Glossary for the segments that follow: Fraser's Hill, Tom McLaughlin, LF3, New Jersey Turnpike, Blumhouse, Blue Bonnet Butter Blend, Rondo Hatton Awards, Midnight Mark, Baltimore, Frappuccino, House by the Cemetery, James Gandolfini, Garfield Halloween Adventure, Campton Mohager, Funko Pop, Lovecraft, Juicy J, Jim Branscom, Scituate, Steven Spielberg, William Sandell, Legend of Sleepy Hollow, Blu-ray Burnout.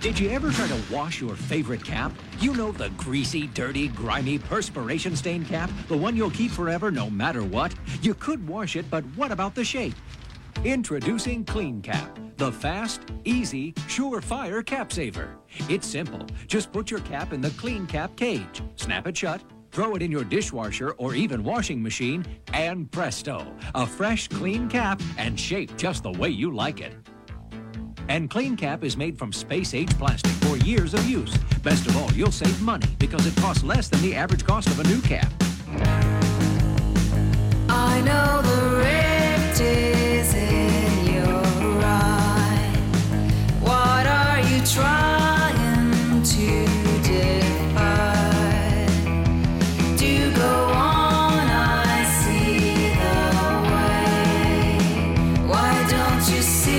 Did you ever try to wash your favorite cap? You know, the greasy, dirty, grimy, perspiration-stained cap? The one you'll keep forever no matter what? You could wash it, but what about the shape? Introducing Clean Cap, the fast, easy, surefire cap saver. It's simple. Just put your cap in the Clean Cap cage, snap it shut, throw it in your dishwasher or even washing machine, and presto, a fresh, clean cap and shaped just the way you like it. And Clean Cap is made from space-age plastic for years of use. Best of all, you'll save money because it costs less than the average cost of a new cap. I know the rift is in your eye. What are you trying to defy? Do go on, I see the way. Why don't you see?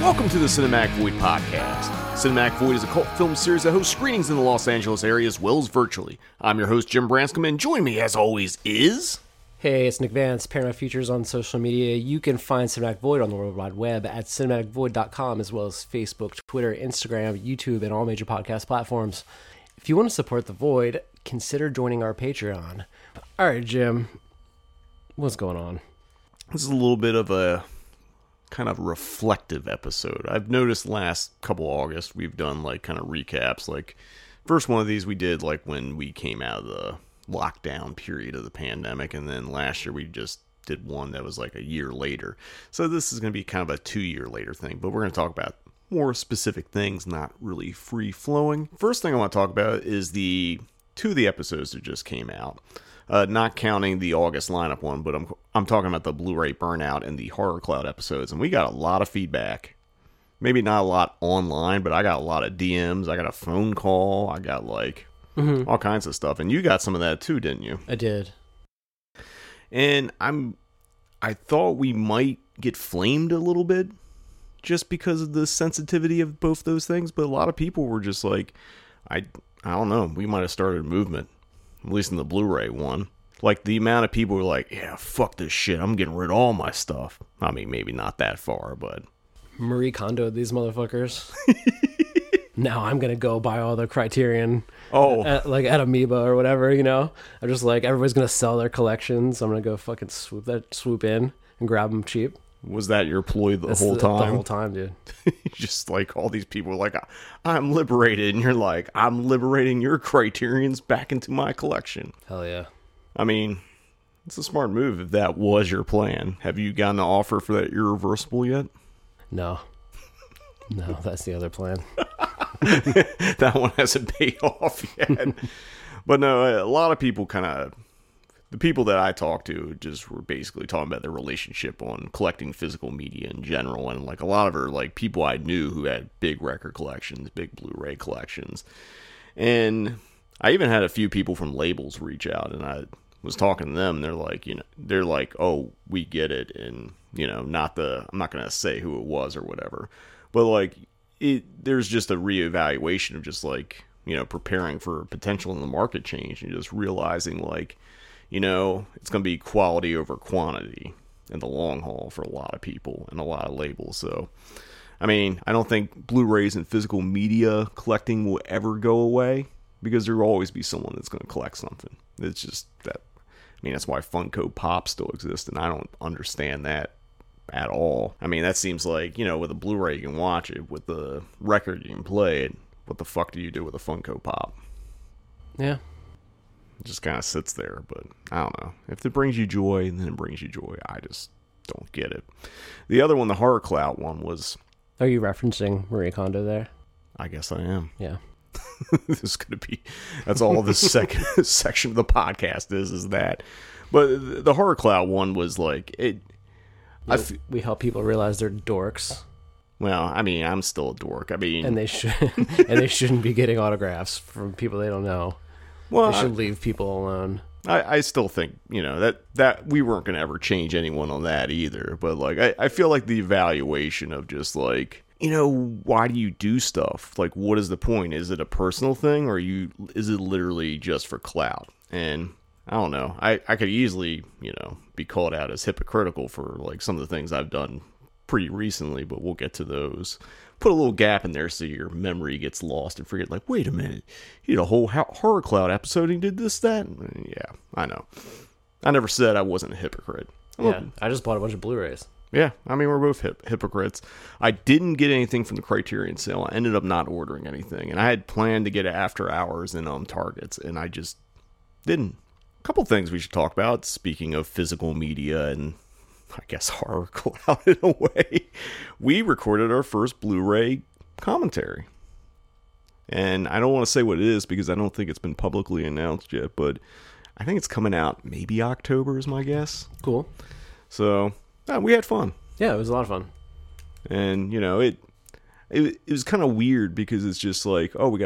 Welcome to the Cinematic Void podcast. Cinematic Void is a cult film series that hosts screenings in the Los Angeles area as well as virtually. I'm your host, Jim Branscom, and join me as always is... Hey, it's Nick Vance, Paramount Features on social media. You can find Cinematic Void on the World Wide Web at CinematicVoid.com, as well as Facebook, Twitter, Instagram, YouTube, and all major podcast platforms. If you want to support the Void, consider joining our Patreon. All right, Jim, what's going on? This is a little bit of a... kind of reflective episode. I've noticed last couple August we've done like kind of recaps. Like first one of these we did like when we came out of the lockdown period of the pandemic, and then last year we just did one that was like a year later. So this is going to be kind of a 2 year later thing, but we're going to talk about more specific things, not really free flowing. First thing I want to talk about is the two of the episodes that just came out. Not counting the August lineup one, but I'm talking about the Blu-ray Burnout and the Horror Cloud episodes, and we got a lot of feedback. Maybe not a lot online, but I got a lot of DMs. I got a phone call. I got like all kinds of stuff, and you got some of that too, didn't you? I did. And I thought we might get flamed a little bit just because of the sensitivity of both those things, but a lot of people were just like, I don't know. We might have started a movement. At least in the Blu-ray one. Like, the amount of people were like, yeah, fuck this shit. I'm getting rid of all my stuff. I mean, maybe not that far, but... Marie Kondo'd these motherfuckers. Now I'm going to go buy all the Criterion. Oh. At Amoeba or whatever, you know? I'm just like, everybody's going to sell their collections. I'm going to go fucking swoop in and grab them cheap. Was that your ploy the whole time? The whole time, dude. Just like all these people are like, I'm liberated. And you're like, I'm liberating your Criterions back into my collection. Hell yeah. I mean, it's a smart move if that was your plan. Have you gotten an offer for that Irreversible yet? No. No, that's the other plan. That one hasn't paid off yet. But no, a lot of people kind of... The people that I talked to just were basically talking about their relationship on collecting physical media in general. And like a lot of her, like people I knew who had big record collections, big Blu-ray collections. And I even had a few people from labels reach out, and I was talking to them. And they're like, you know, they're like, oh, we get it. And, you know, I'm not going to say who it was or whatever, but like there's just a reevaluation of just like, you know, preparing for potential in the market change and just realizing like, you know, it's going to be quality over quantity in the long haul for a lot of people and a lot of labels. So, I mean, I don't think Blu-rays and physical media collecting will ever go away because there will always be someone that's going to collect something. It's just that, I mean, that's why Funko Pop still exists, and I don't understand that at all. I mean, that seems like, you know, with a Blu-ray you can watch it, with the record you can play it. What the fuck do you do with a Funko Pop? Yeah. Just kind of sits there, but I don't know. If it brings you joy, then it brings you joy. I just don't get it. The other one, the Horror Cloud one, was... Are you referencing Marie Kondo there? I guess I am. Yeah. This is going to be... That's all this section of the podcast is that. But the Horror Cloud one was like... We help people realize they're dorks. Well, I mean, I'm still a dork. I mean... And they shouldn't be getting autographs from people they don't know. Well, they should leave people alone. I still think, you know, that we weren't going to ever change anyone on that either. But, like, I feel like the evaluation of just, like, you know, why do you do stuff? Like, what is the point? Is it a personal thing, or is it literally just for clout? And I don't know. I could easily, you know, be called out as hypocritical for, like, some of the things I've done pretty recently, but we'll get to those. Put a little gap in there so your memory gets lost and forget, like, wait a minute, you had a whole Horror Cloud episode and you did this, that? Yeah, I know. I never said I wasn't a hypocrite. I just bought a bunch of Blu-rays. Yeah, I mean, we're both hypocrites. I didn't get anything from the Criterion sale. I ended up not ordering anything, and I had planned to get it after hours in Targets, and I just didn't. A couple things we should talk about, speaking of physical media and, I guess, Horror Cloud in a way. We recorded our first Blu-ray commentary. And I don't want to say what it is because I don't think it's been publicly announced yet, but I think it's coming out maybe October is my guess. Cool. So, we had fun. Yeah, it was a lot of fun. And, you know, it was kind of weird because it's just like, oh,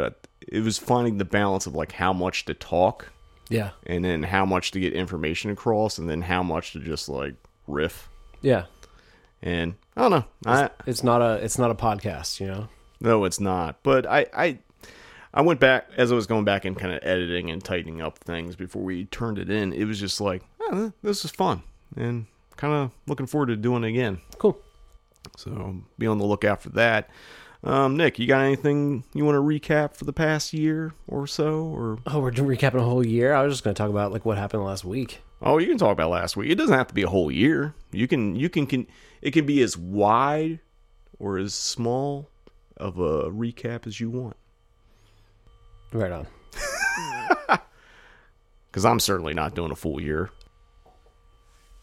it was finding the balance of, like, how much to talk. Yeah. And then how much to get information across, and then how much to just, like, riff. Yeah. And I don't know, it's not a podcast, you know. No, it's not. But I went back as I was going back and kind of editing and tightening up things before we turned it in. It was just like, oh, this is fun, and kind of looking forward to doing it again. Cool. So be on the lookout for that. Nick, you got anything you want to recap for the past year or so? Or we're recapping a whole year? I was just going to talk about, like, what happened last week. Oh, you can talk about last week. It doesn't have to be a whole year. You can it can be as wide or as small of a recap as you want. Right on. Because I'm certainly not doing a full year.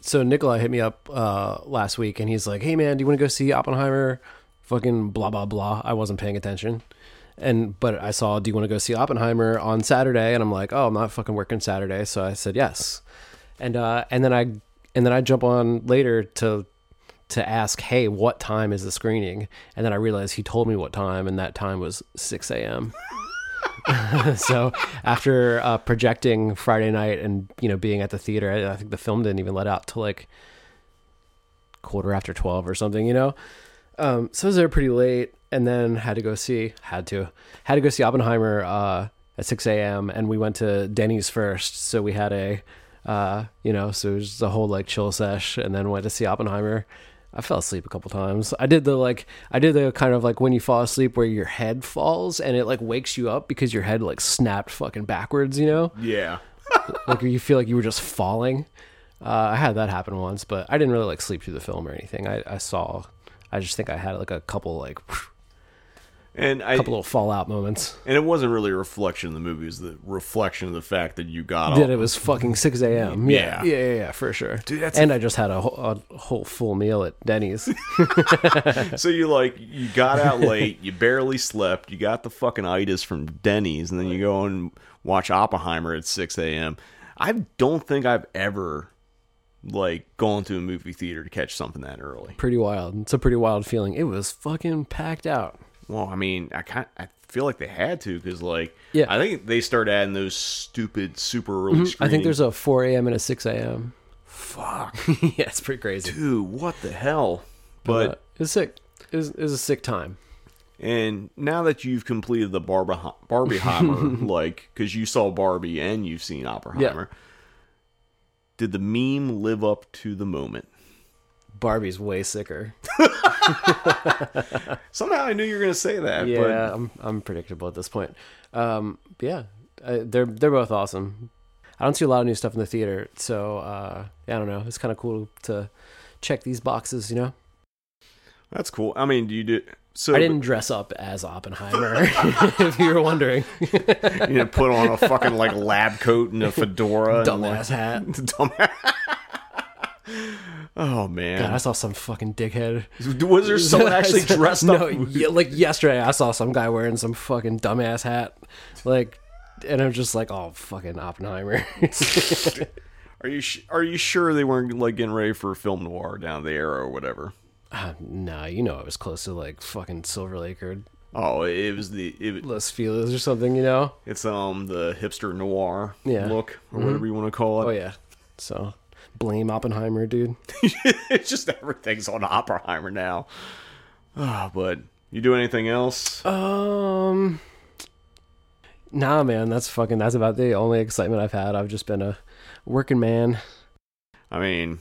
So Nikolai hit me up last week, and he's like, "Hey man, do you want to go see Oppenheimer?" Fucking blah blah blah. I wasn't paying attention. But I saw, do you want to go see Oppenheimer on Saturday? And I'm like, oh, I'm not fucking working Saturday. So I said yes. And then I jump on later to ask, hey, what time is the screening? And then I realized he told me what time, and that time was 6 a.m. So after projecting Friday night and, you know, being at the theater, I think the film didn't even let out till like 12:15 or something, you know? So I was there pretty late. And then had to go see Oppenheimer at 6 a.m. And we went to Denny's first. So we had so it was just a whole, like, chill sesh, and then went to see Oppenheimer. I fell asleep a couple times. I did the kind of, like, when you fall asleep where your head falls and it, like, wakes you up because your head, like, snapped fucking backwards, you know? Yeah. Like, you feel like you were just falling. I had that happen once, but I didn't really, like, sleep through the film or anything. I just think I had, like, a couple, like... And a couple little fallout moments. And it wasn't really a reflection of the movie. It was the reflection of the fact that you got that it was fucking 6 a.m. Yeah. Yeah, for sure. Dude, I just had a whole full meal at Denny's. So you got out late, you barely slept, you got the fucking itis from Denny's, and then you go and watch Oppenheimer at 6 a.m. I don't think I've ever... like going to a movie theater to catch something that early. Pretty wild. It's a pretty wild feeling. It was fucking packed out. Well, I mean, I feel like they had to because, like, yeah. I think they started adding those stupid super early screenings. I think there's a 4 a.m. and a 6 a.m. Fuck. Yeah, it's pretty crazy. Dude, what the hell? But it was sick. It was a sick time. And now that you've completed the Barbieheimer, like, because you saw Barbie and you've seen Oppenheimer. Yeah. Did the meme live up to the moment? Barbie's way sicker. Somehow I knew you were going to say that. Yeah, but... I'm predictable at this point. They're both awesome. I don't see a lot of new stuff in the theater, so I don't know. It's kind of cool to check these boxes, you know? That's cool. I mean, I didn't dress up as Oppenheimer, if you were wondering. You didn't put on a fucking, like, lab coat and a fedora. Dumbass hat. Oh, man. God, I saw some fucking dickhead. Was there someone actually dressed up? No, like, yesterday I saw some guy wearing some fucking dumbass hat. Like, and I'm just like, oh, fucking Oppenheimer. Are you sure they weren't, like, getting ready for film noir down there or whatever? No, you know it was close to, like, fucking Silver Lake or Oh, it was the... Les Feliz or something, you know? It's the hipster noir look, or whatever you want to call it. Oh, yeah. So, blame Oppenheimer, dude. It's just everything's on Oppenheimer now. Oh, but you do anything else? Nah, man, that's about the only excitement I've had. I've just been a working man. I mean,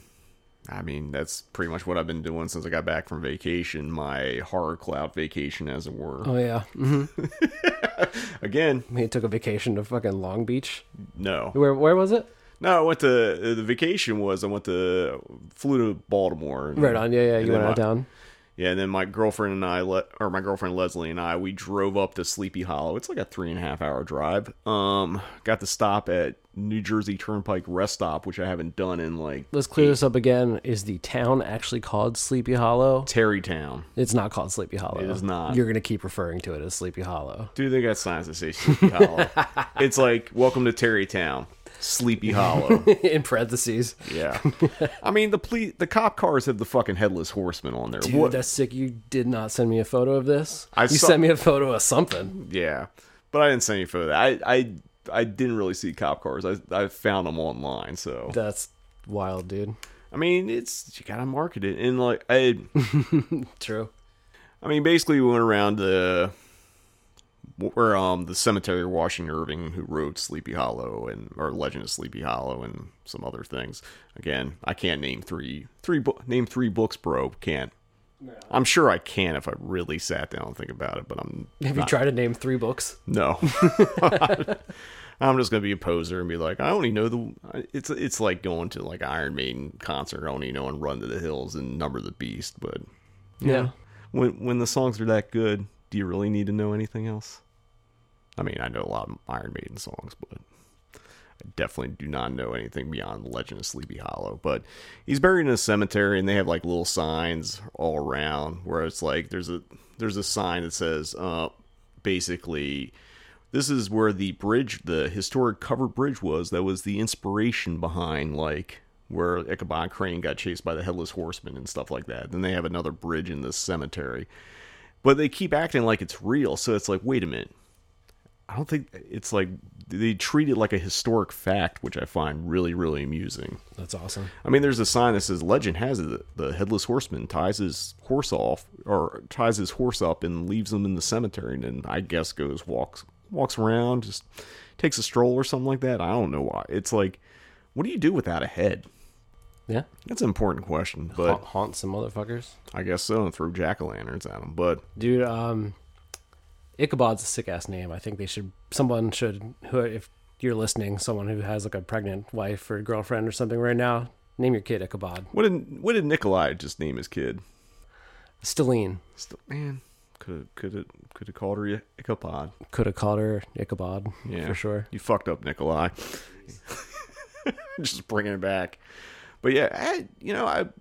that's pretty much what I've been doing since I got back from vacation, my horror cloud vacation, as it were. Oh, yeah. Mm-hmm. Again. You took a vacation to fucking Long Beach? No. Where was it? No, I flew to Baltimore. And, right on, yeah, you went out of town. Yeah, and then my girlfriend and I, my girlfriend Leslie and I, we drove up to Sleepy Hollow. It's like a 3.5 hour drive. Got to stop at New Jersey Turnpike rest stop, which I haven't done in like... Let's clear this up again. Is the town actually called Sleepy Hollow? Tarrytown. It's not called Sleepy Hollow. It is not. You're going to keep referring to it as Sleepy Hollow. Dude, they got signs that say Sleepy Hollow. It's like, welcome to Tarrytown. Sleepy Hollow in parentheses. Yeah, I mean the cop cars have the fucking Headless Horseman on there. Dude, what? That's sick. You did not send me a photo of this. You sent me a photo of something. Yeah, but I didn't send you a photo. I didn't really see cop cars. I found them online. So that's wild, dude. I mean, it's you gotta market it and like I. True. I mean, basically, we went around the. Where the cemetery, Washington Irving, who wrote Sleepy Hollow or Legend of Sleepy Hollow and some other things. Again, I can't name three books, bro. Can't. No. I'm sure I can if I really sat down and think about it, but I'm. Have you tried to name three books? No. I'm just gonna be a poser and be like, I only know It's like going to like Iron Maiden concert. I only know and Run to the Hills and Number the Beast, but yeah. When the songs are that good. Do you really need to know anything else? I mean, I know a lot of Iron Maiden songs, but I definitely do not know anything beyond The Legend of Sleepy Hollow. But he's buried in a cemetery, and they have like little signs all around where it's like there's a sign that says basically this is where the bridge, the historic covered bridge, was. That was the inspiration behind like where Ichabod Crane got chased by the Headless Horseman and stuff like that. Then they have another bridge in this cemetery. But they keep acting like it's real, so it's like, wait a minute. I don't think it's like they treat it like a historic fact, which I find really, really amusing. That's awesome. I mean, there's a sign that says, "Legend has it the Headless Horseman ties his horse up and leaves him in the cemetery, and then I guess goes walks around, just takes a stroll or something like that." I don't know why. It's like, what do you do without a head? Yeah, that's an important question. But haunt some motherfuckers, I guess so, and throw jack-o'-lanterns at them. But dude, Ichabod's a sick ass name. I think if you're listening, someone who has like a pregnant wife or girlfriend or something right now, name your kid Ichabod. What did Nikolai just name his kid? Stelline. Man, could have called her Ichabod. Could have called her Ichabod. Yeah, for sure. You fucked up, Nikolai. Just bringing it back. But yeah,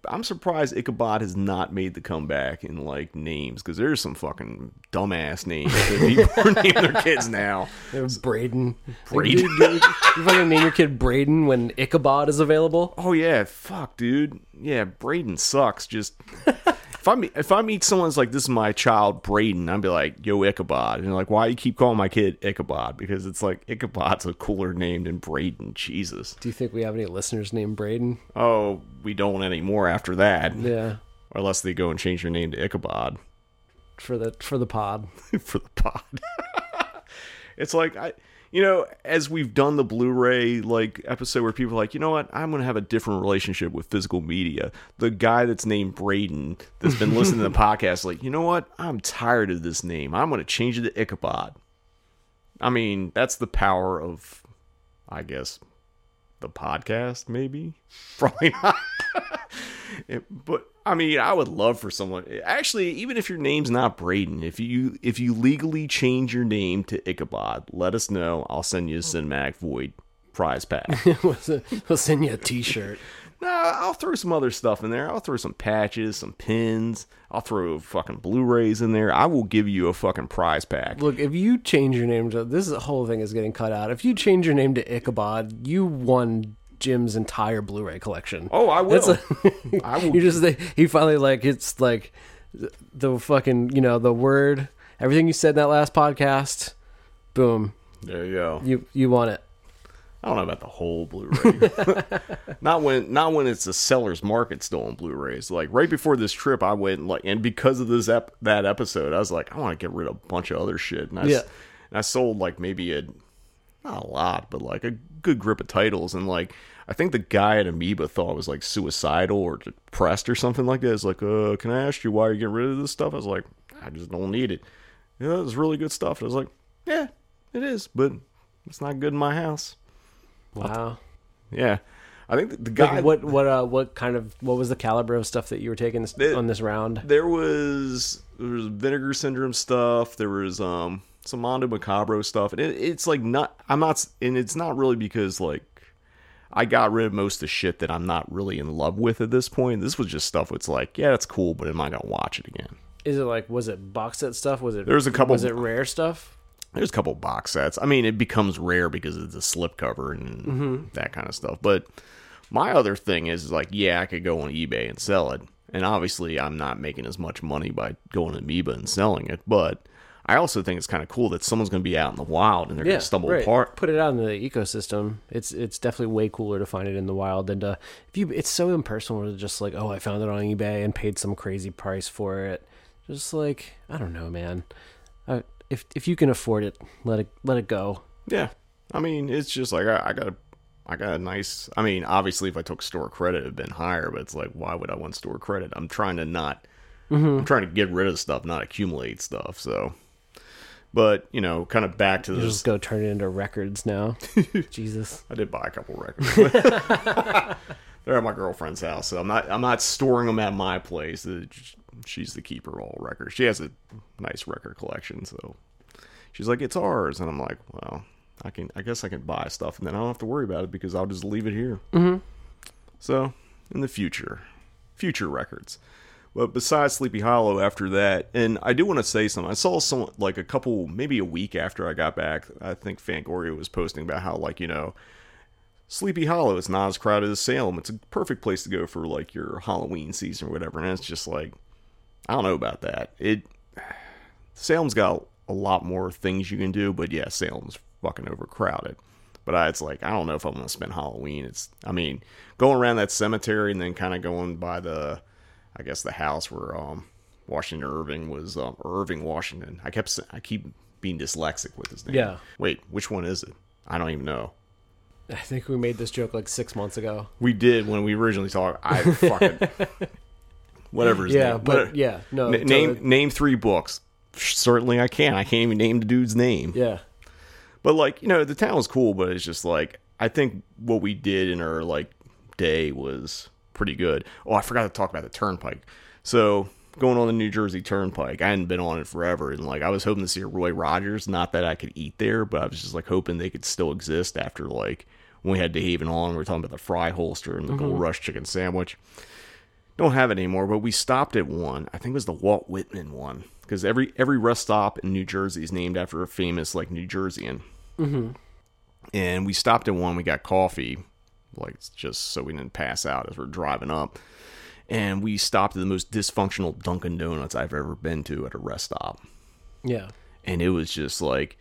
I'm surprised Ichabod has not made the comeback in like names, because there's some fucking dumbass names that people are naming their kids now. Braden. Braden. Like, dude, you fucking name your kid Braden when Ichabod is available? Oh yeah, fuck, dude. Yeah, Braden sucks. Just if I meet someone's like, this is my child Braden, I'd be like, yo, Ichabod, and they're like, why you keep calling my kid Ichabod? Because it's like Ichabod's a cooler name than Braden. Jesus. Do you think we have any listeners named Braden? Oh, we don't anymore after that. Yeah. Unless they go and change their name to Ichabod. For the pod. For the pod. It's like as we've done the Blu-ray like episode where people are like, you know what, I'm going to have a different relationship with physical media. The guy that's named Braden that's been listening to the podcast, like, you know what, I'm tired of this name. I'm going to change it to Ichabod. I mean, that's the power of, I guess, the podcast, maybe? Probably not. But I mean, I would love for someone, actually, even if your name's not Braden, if you legally change your name to Ichabod, let us know. I'll send you a Cinematic Void prize pack. We'll send you a t-shirt. No, I'll throw some other stuff in there. I'll throw some patches, some pins. I'll throw fucking Blu-rays in there. I will give you a fucking prize pack. Look, if you change your name to, this whole thing is getting cut out. If you change your name to Ichabod, you won Jim's entire Blu-ray collection. Oh, I will. I will. He finally like, it's like the fucking, the word everything you said in that last podcast, boom. There you go. You want it. I don't know about the whole Blu-ray. Not when it's the seller's market still on Blu-rays. Like right before this trip, I went and because of this that episode, I was like, I want to get rid of a bunch of other shit. And I sold like maybe not a lot, but like a good grip of titles. And like I think the guy at Amoeba thought I was like suicidal or depressed or something like that. It's like, can I ask you why you're getting rid of this stuff? I was like, I just don't need it. You know, it was really good stuff. And I was like, yeah, it is, but it's not good in my house. Wow. Yeah. I think the guy... Like what was the caliber of stuff that you were taking on this round? There was Vinegar Syndrome stuff. There was some Mondo Macabro stuff. And it's like not... I'm not... And it's not really because like I got rid of most of the shit that I'm not really in love with at this point. This was just stuff that's like, yeah, it's cool, but am I going to watch it again? Is it like... Was it box set stuff? Was it rare stuff? There's a couple box sets. I mean, it becomes rare because it's a slipcover and that kind of stuff. But my other thing is like, yeah, I could go on eBay and sell it. And obviously, I'm not making as much money by going to Amoeba and selling it. But I also think it's kind of cool that someone's going to be out in the wild and they're going to stumble apart. Put it out in the ecosystem. It's definitely way cooler to find it in the wild than to... It's so impersonal to just like, oh, I found it on eBay and paid some crazy price for it. Just like, I don't know, man. If you can afford it, let it go. Yeah, I mean, it's just like I got a nice. I mean, obviously, if I took store credit, it'd been higher. But it's like, why would I want store credit? I'm trying to not. I'm trying to get rid of stuff, not accumulate stuff. So, but you know, kind of back to this. You just go turn it into records now. Jesus, I did buy a couple records. They're at my girlfriend's house, so I'm not storing them at my place. She's the keeper of all records. She has a nice record collection, so she's like, it's ours. And I'm like, well, I guess I can buy stuff and then I don't have to worry about it because I'll just leave it here. So in the future records. But besides Sleepy Hollow, after that, and I do want to say something. I saw someone like a couple, maybe a week after I got back, I think Fangoria was posting about how like, you know, Sleepy Hollow is not as crowded as Salem. It's a perfect place to go for like your Halloween season or whatever. And it's just like, I don't know about that. Salem's got a lot more things you can do, but yeah, Salem's fucking overcrowded. But it's like, I don't know if I'm going to spend Halloween. Going around that cemetery and then kind of going by the house where Washington Irving was, Irving Washington. I keep being dyslexic with his name. Yeah. Wait, which one is it? I don't even know. I think we made this joke like 6 months ago. We did when we originally talked. I fucking... Whatever his name. Name three books. Certainly I can. I can't even name the dude's name. Yeah. But like, you know, the town was cool, but it's just like, I think what we did in our like day was pretty good. Oh, I forgot to talk about the Turnpike. So going on the New Jersey Turnpike, I hadn't been on it forever. And like, I was hoping to see a Roy Rogers. Not that I could eat there, but I was just like hoping they could still exist after like, when we had DeHaven on, we were talking about the Fry Holster and the Gold Rush chicken sandwich. Don't have it anymore, but we stopped at one. I think it was the Walt Whitman one, because every rest stop in New Jersey is named after a famous like New Jerseyan. And we stopped at one. We got coffee, like just so we didn't pass out as we're driving up. And we stopped at the most dysfunctional Dunkin' Donuts I've ever been to at a rest stop. Yeah, and it was just like,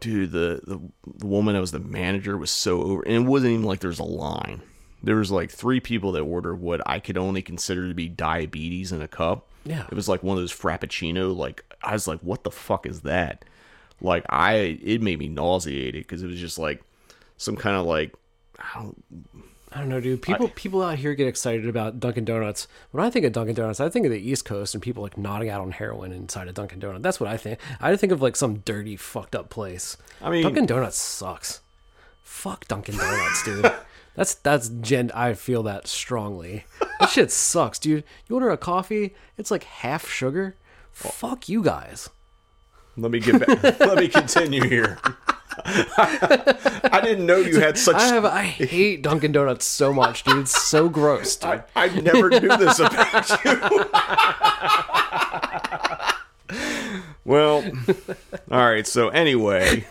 dude, the woman that was the manager was so over, and it wasn't even like there's a line. There was like three people that ordered what I could only consider to be diabetes in a cup. Yeah. It was like one of those Frappuccino. Like, I was like, what the fuck is that? Like, it made me nauseated because it was just like some kind of like, I don't know, dude. People out here get excited about Dunkin' Donuts. When I think of Dunkin' Donuts, I think of the East Coast and people like nodding out on heroin inside a Dunkin' Donut. That's what I think. I think of like some dirty, fucked up place. I mean, Dunkin' Donuts sucks. Fuck Dunkin' Donuts, dude. I feel that strongly. That shit sucks, dude. You order a coffee, it's like half sugar. Fuck you guys. Let me get back. Let me continue here. I didn't know you had such... I hate Dunkin' Donuts so much, dude. It's so gross, dude. I never knew this about you. Well, all right. So anyway...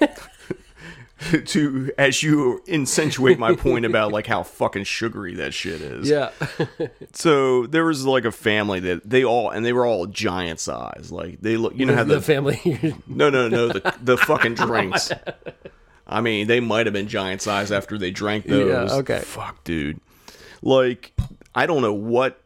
to as you insinuate my point about like how fucking sugary that shit is. Yeah. So there was like a family that they were all giant size. Like they look, you know how the family. No, the fucking drinks. I mean, they might have been giant size after they drank those. Yeah, okay. Fuck, dude. Like I don't know what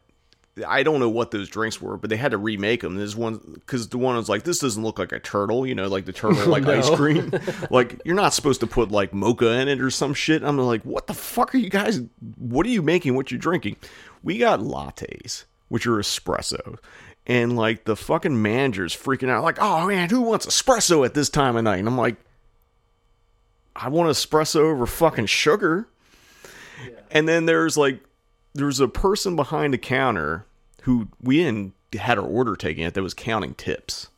those drinks were, but they had to remake them. There's one, because the one was like, this doesn't look like a turtle, you know, like the turtle, like ice cream. Like, you're not supposed to put like mocha in it or some shit. I'm like, what the fuck are you guys, what are you making, what you're drinking? We got lattes, which are espresso. And like the fucking manager's freaking out, like, oh man, who wants espresso at this time of night? And I'm like, I want espresso over fucking sugar. Yeah. And then there's a person behind the counter who we hadn't had our order taken yet that was counting tips.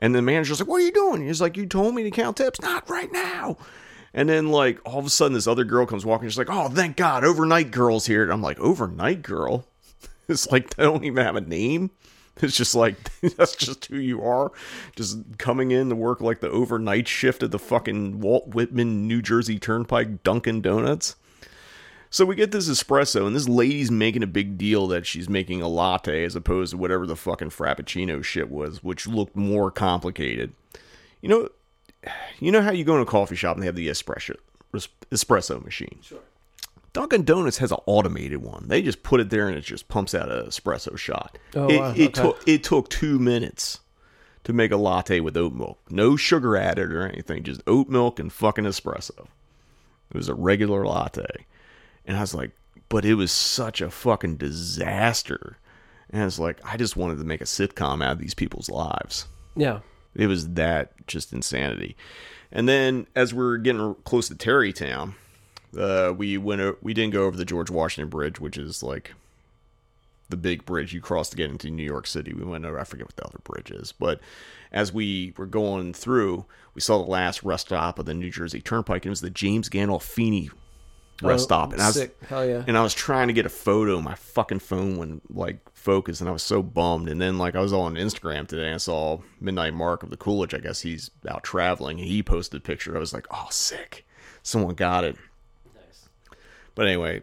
And the manager's like, what are you doing? He's like, you told me to count tips. Not right now. And then like all of a sudden this other girl comes walking. She's like, oh, thank God, overnight girl's here. And I'm like, overnight girl? It's like, they don't even have a name. It's just like, that's just who you are. Just coming in to work like the overnight shift at the fucking Walt Whitman, New Jersey Turnpike, Dunkin' Donuts. So we get this espresso, and this lady's making a big deal that she's making a latte as opposed to whatever the fucking Frappuccino shit was, which looked more complicated. You know how you go in a coffee shop and they have the espresso machine? Sure. Dunkin' Donuts has an automated one. They just put it there, and it just pumps out an espresso shot. Oh, wow. It took 2 minutes to make a latte with oat milk. No sugar added or anything, just oat milk and fucking espresso. It was a regular latte. And I was like, but it was such a fucking disaster. And I was like, I just wanted to make a sitcom out of these people's lives. Yeah. It was that just insanity. And then as we're getting close to Tarrytown, we didn't go over the George Washington Bridge, which is like the big bridge you cross to get into New York City. We went over, I forget what the other bridge is. But as we were going through, we saw the last rest stop of the New Jersey Turnpike. And it was the James Gandolfini rest stop, and sick. I was trying to get a photo on my fucking phone when like focus, and I was so bummed. And then like I was on Instagram today and I saw Midnight Mark of the Coolidge. I guess he's out traveling and he posted a picture. I was like, oh sick, someone got it. Nice. But anyway,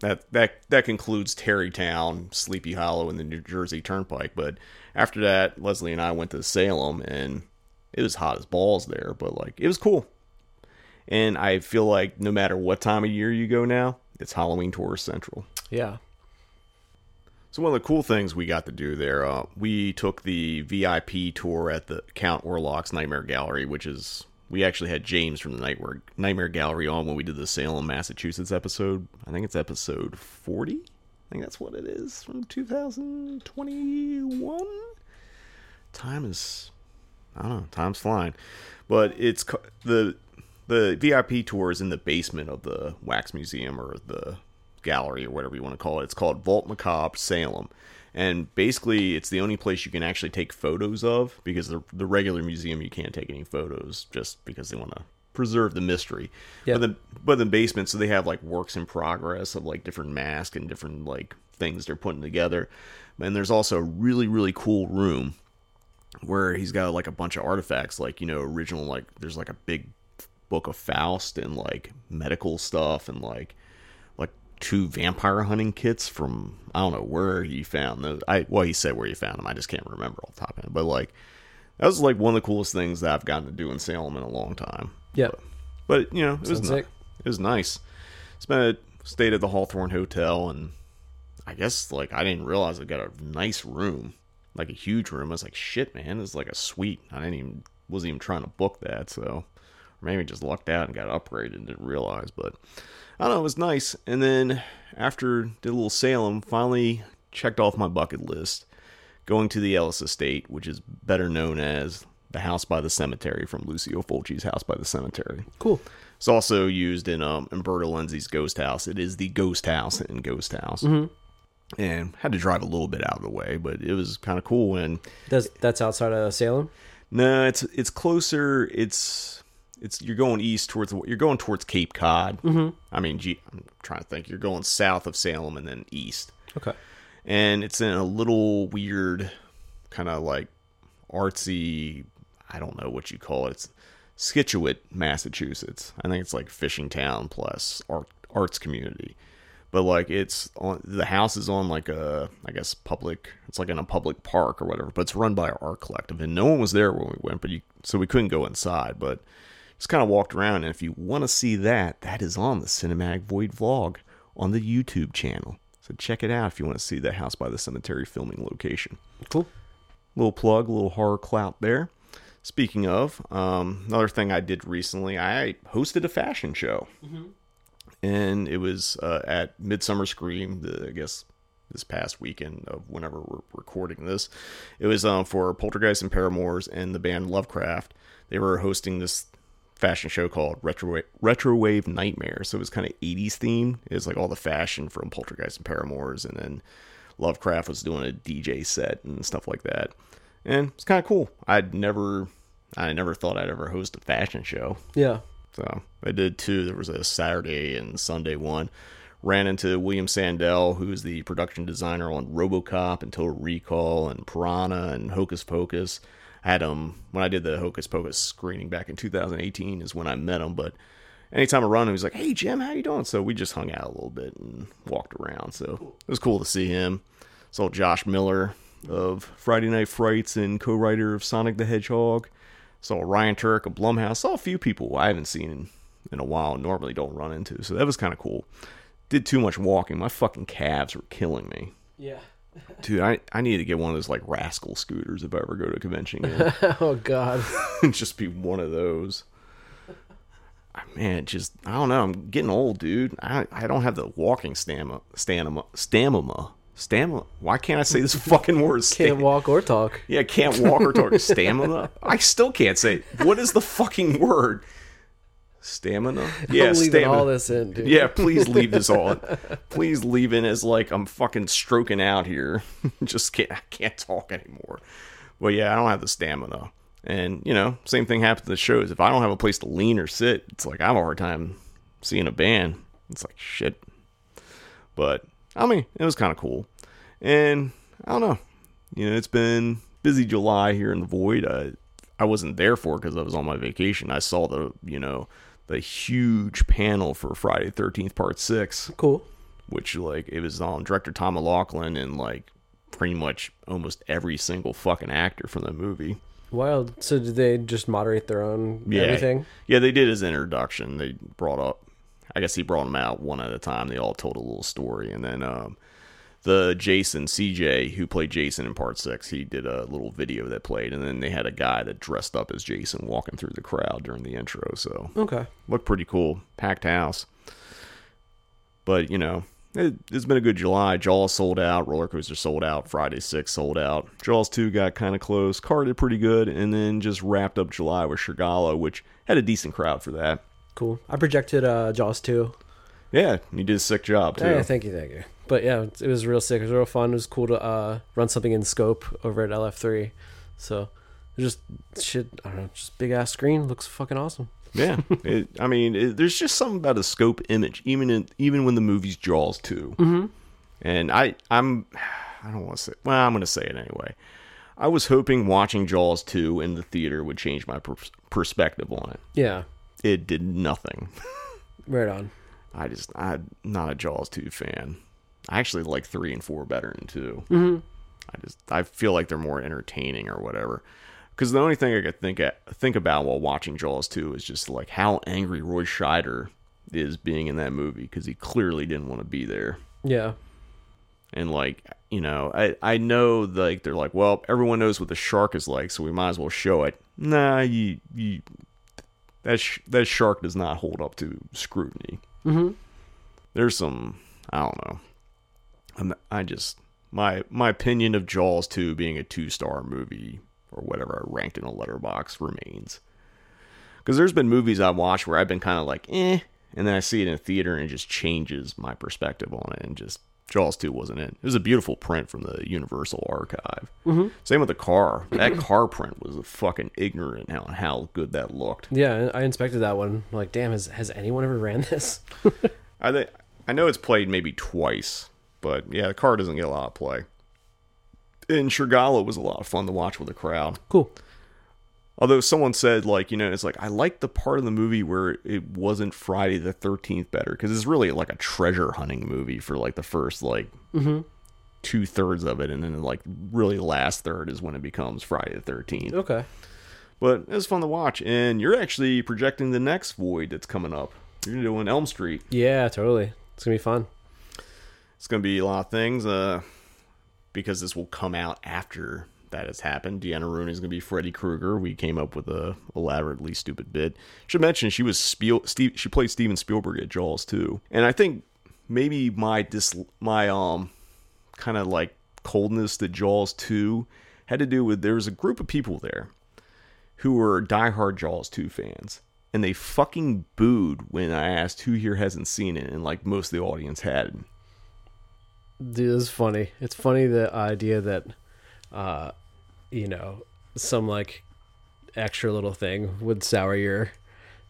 that concludes Tarrytown, Sleepy Hollow, and the New Jersey Turnpike. But after that, Leslie and I went to Salem, and it was hot as balls there, but like it was cool. And I feel like no matter what time of year you go now, it's Halloween Tourist Central. Yeah. So one of the cool things we got to do there, we took the VIP tour at the Count Orlok's Nightmare Gallery, which is, we actually had James from the Nightmare Gallery on when we did the Salem, Massachusetts episode. I think it's episode 40. I think that's what it is, from 2021. Time's flying. But it's the VIP tour is in the basement of the Wax Museum or the gallery or whatever you want to call it. It's called Vault Macabre Salem. And basically, it's the only place you can actually take photos of, because the regular museum, you can't take any photos just because they want to preserve the mystery. Yep. But the basement, so they have like works in progress of like different masks and different like things they're putting together. And there's also a really, really cool room where he's got like a bunch of artifacts, like, you know, original, like there's like a big Book of Faust and like medical stuff and like two vampire hunting kits from, I don't know where he found those. He said where he found them. I just can't remember off the top of it. But like that was like one of the coolest things that I've gotten to do in Salem in a long time. Yeah. But you know, it was nice. Stayed at the Hawthorne Hotel, and I guess like I didn't realize I got a nice room, like a huge room. I was like, shit, man, it's like a suite. I wasn't even trying to book that, so. Or maybe just lucked out and got upgraded and didn't realize, but I don't know, it was nice. And then after did a little Salem, finally checked off my bucket list, going to the Ellis Estate, which is better known as the House by the Cemetery, from Lucio Fulci's House by the Cemetery. Cool. It's also used in Umberto Lenzi's Ghost House. It is the Ghost House in Ghost House. Mm-hmm. And had to drive a little bit out of the way, but it was kind of cool. And that's outside of Salem? No, it's closer. It's you're going east towards Cape Cod. Mm-hmm. I mean, gee, I'm trying to think. You're going south of Salem and then east. Okay. And it's in a little weird kind of like artsy, I don't know what you call it. It's Scituate, Massachusetts. I think it's like fishing town plus arts community. But like it's on, the house is on like a, I guess public, it's like in a public park or whatever, but it's run by our art collective and no one was there when we went, but so we couldn't go inside, but just kind of walked around. And if you want to see that, that is on the Cinematic Void vlog on the YouTube channel. So check it out if you want to see the House by the Cemetery filming location. Cool. Little plug, little horror clout there. Speaking of, another thing I did recently, I hosted a fashion show. Mm-hmm. And it was at Midsummer Scream, I guess this past weekend of whenever we're recording this. It was for Poltergeist and Paramours and the band Lovecraft. They were hosting this fashion show called Retrowave Nightmare. So it was kind of 80s themed. It was like all the fashion from Poltergeist and Paramours. And then Lovecraft was doing a DJ set and stuff like that. And it's kind of cool. I never thought I'd ever host a fashion show. Yeah. So I did two. There was a Saturday and Sunday one. Ran into William Sandell, who's the production designer on RoboCop and Total Recall and Piranha and Hocus Pocus. I had him when I did the Hocus Pocus screening back in 2018 is when I met him. But anytime I run, he was like, "Hey Jim, how you doing?" So we just hung out a little bit and walked around. So it was cool to see him. Saw Josh Miller of Friday Night Frights and co-writer of Sonic the Hedgehog. Saw Ryan Turk of Blumhouse. Saw a few people I haven't seen in a while, normally don't run into. So that was kind of cool. Did too much walking. My fucking calves were killing me. Yeah. Dude, I need to get one of those like Rascal scooters if I ever go to a convention again. Oh, God. Just be one of those. Man, I don't know. I'm getting old, dude. I don't have the walking stamina. Stamina. Why can't I say this fucking word? Can't walk or talk. Yeah, can't walk or talk. Stamina. I still can't say it. What is the fucking word? Stamina. Yeah, I'm leaving all this in, dude. Yeah, please leave this all in. Please leave in as like I'm fucking stroking out here. I can't talk anymore. But yeah, I don't have the stamina. And you know, same thing happens to shows. If I don't have a place to lean or sit, it's like I have a hard time seeing a band. It's like shit. But I mean, it was kind of cool. And I don't know. You know, it's been busy July here in the Void. I wasn't there for it because I was on my vacation. I saw the huge panel for Friday the 13th Part 6. Cool. Which, like, it was on director Tom McLaughlin and, like, pretty much almost every single fucking actor from the movie. Wild. So did they just moderate their own everything? Yeah, they did his introduction. They brought up. I guess he brought them out one at a time. They all told a little story. And then the Jason, CJ, who played Jason in Part 6, he did a little video that played. And then they had a guy that dressed up as Jason walking through the crowd during the intro. So, okay. Looked pretty cool. Packed house. But, you know, it's been a good July. Jaws sold out. Roller Coaster sold out. Friday 6 sold out. Jaws 2 got kind of close. Car did pretty good. And then just wrapped up July with Shigala, which had a decent crowd for that. Cool. I projected Jaws 2. Yeah, you did a sick job, too. Yeah, thank you. But yeah, it was real sick. It was real fun. It was cool to run something in scope over at LF3. So, just shit, I don't know, just big-ass screen. Looks fucking awesome. Yeah. There's just something about a scope image, even when the movie's Jaws 2. Mm-hmm. And I don't want to say it. Well, I'm going to say it anyway. I was hoping watching Jaws 2 in the theater would change my perspective on it. Yeah. It did nothing. Right on. I'm not a Jaws 2 fan. I actually like 3 and 4 better than 2. Mm-hmm. I feel like they're more entertaining or whatever. Because the only thing I could think about while watching Jaws 2 is just like how angry Roy Scheider is being in that movie. Because he clearly didn't want to be there. Yeah. And like, you know, I know like they're like, well, everyone knows what the shark is like, so we might as well show it. Nah, you That shark does not hold up to scrutiny. Mm-hmm. There's some, I don't know. My opinion of Jaws 2 being a 2-star movie or whatever I ranked in a letterbox remains. Because there's been movies I've watched where I've been kind of like, eh. And then I see it in a theater and it just changes my perspective on it. And just Jaws 2 wasn't it. It was a beautiful print from the Universal Archive. Mm-hmm. Same with the car. That car print was fucking ignorant how good that looked. Yeah, I inspected that one. I'm like, damn, has anyone ever ran this? I know it's played maybe twice, but yeah, the car doesn't get a lot of play. And Shigala was a lot of fun to watch with the crowd. Cool. Although someone said, like, you know, it's like, I like the part of the movie where it wasn't Friday the 13th better, because it's really like a treasure hunting movie for like the first like two-thirds of it, and then like really last third is when it becomes Friday the 13th. Okay. But it was fun to watch, and you're actually projecting the next Void that's coming up. You're doing Elm Street. Yeah, totally. It's going to be fun. It's going to be a lot of things, because this will come out after that has happened. Deanna Rooney is going to be Freddy Krueger. We came up with a elaborately stupid bit. Should mention she was she played Steven Spielberg at Jaws too. And I think maybe my kind of like coldness to Jaws 2 had to do with, there was a group of people there who were diehard Jaws 2 fans, and they fucking booed when I asked who here hasn't seen it, and like most of the audience had. Dude, it's funny. It's funny, the idea that you know, some like extra little thing would sour your...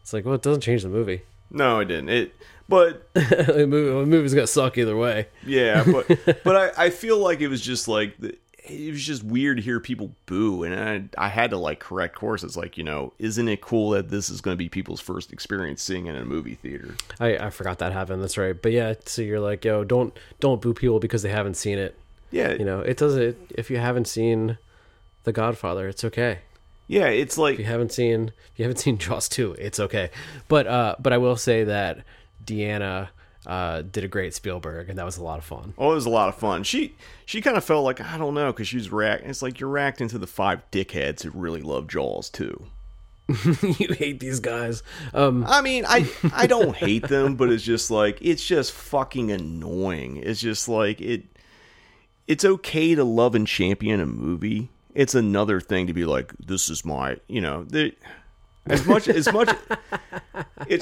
It's like, well, it doesn't change the movie. No, it didn't. But the movie's gonna suck either way. Yeah, but I feel like it was just like, it was just weird to hear people boo, and I had to like correct course. It's like, you know, isn't it cool that this is going to be people's first experience seeing it in a movie theater? I forgot that happened. That's right. But yeah, so you're like, yo, don't boo people because they haven't seen it. Yeah, you know, it doesn't. If you haven't seen The Godfather, it's okay. Yeah, it's like, if you haven't seen Jaws 2, it's okay. But I will say that Deanna did a great Spielberg, and that was a lot of fun. Oh, it was a lot of fun. She kind of felt like, I don't know, because she was reacting. It's like, you're reacting to the five dickheads who really love Jaws 2. You hate these guys. I mean, I don't hate them, but it's just like, it's just fucking annoying. It's just like, it's okay to love and champion a movie. It's another thing to be like, this is my, you know, as much, it's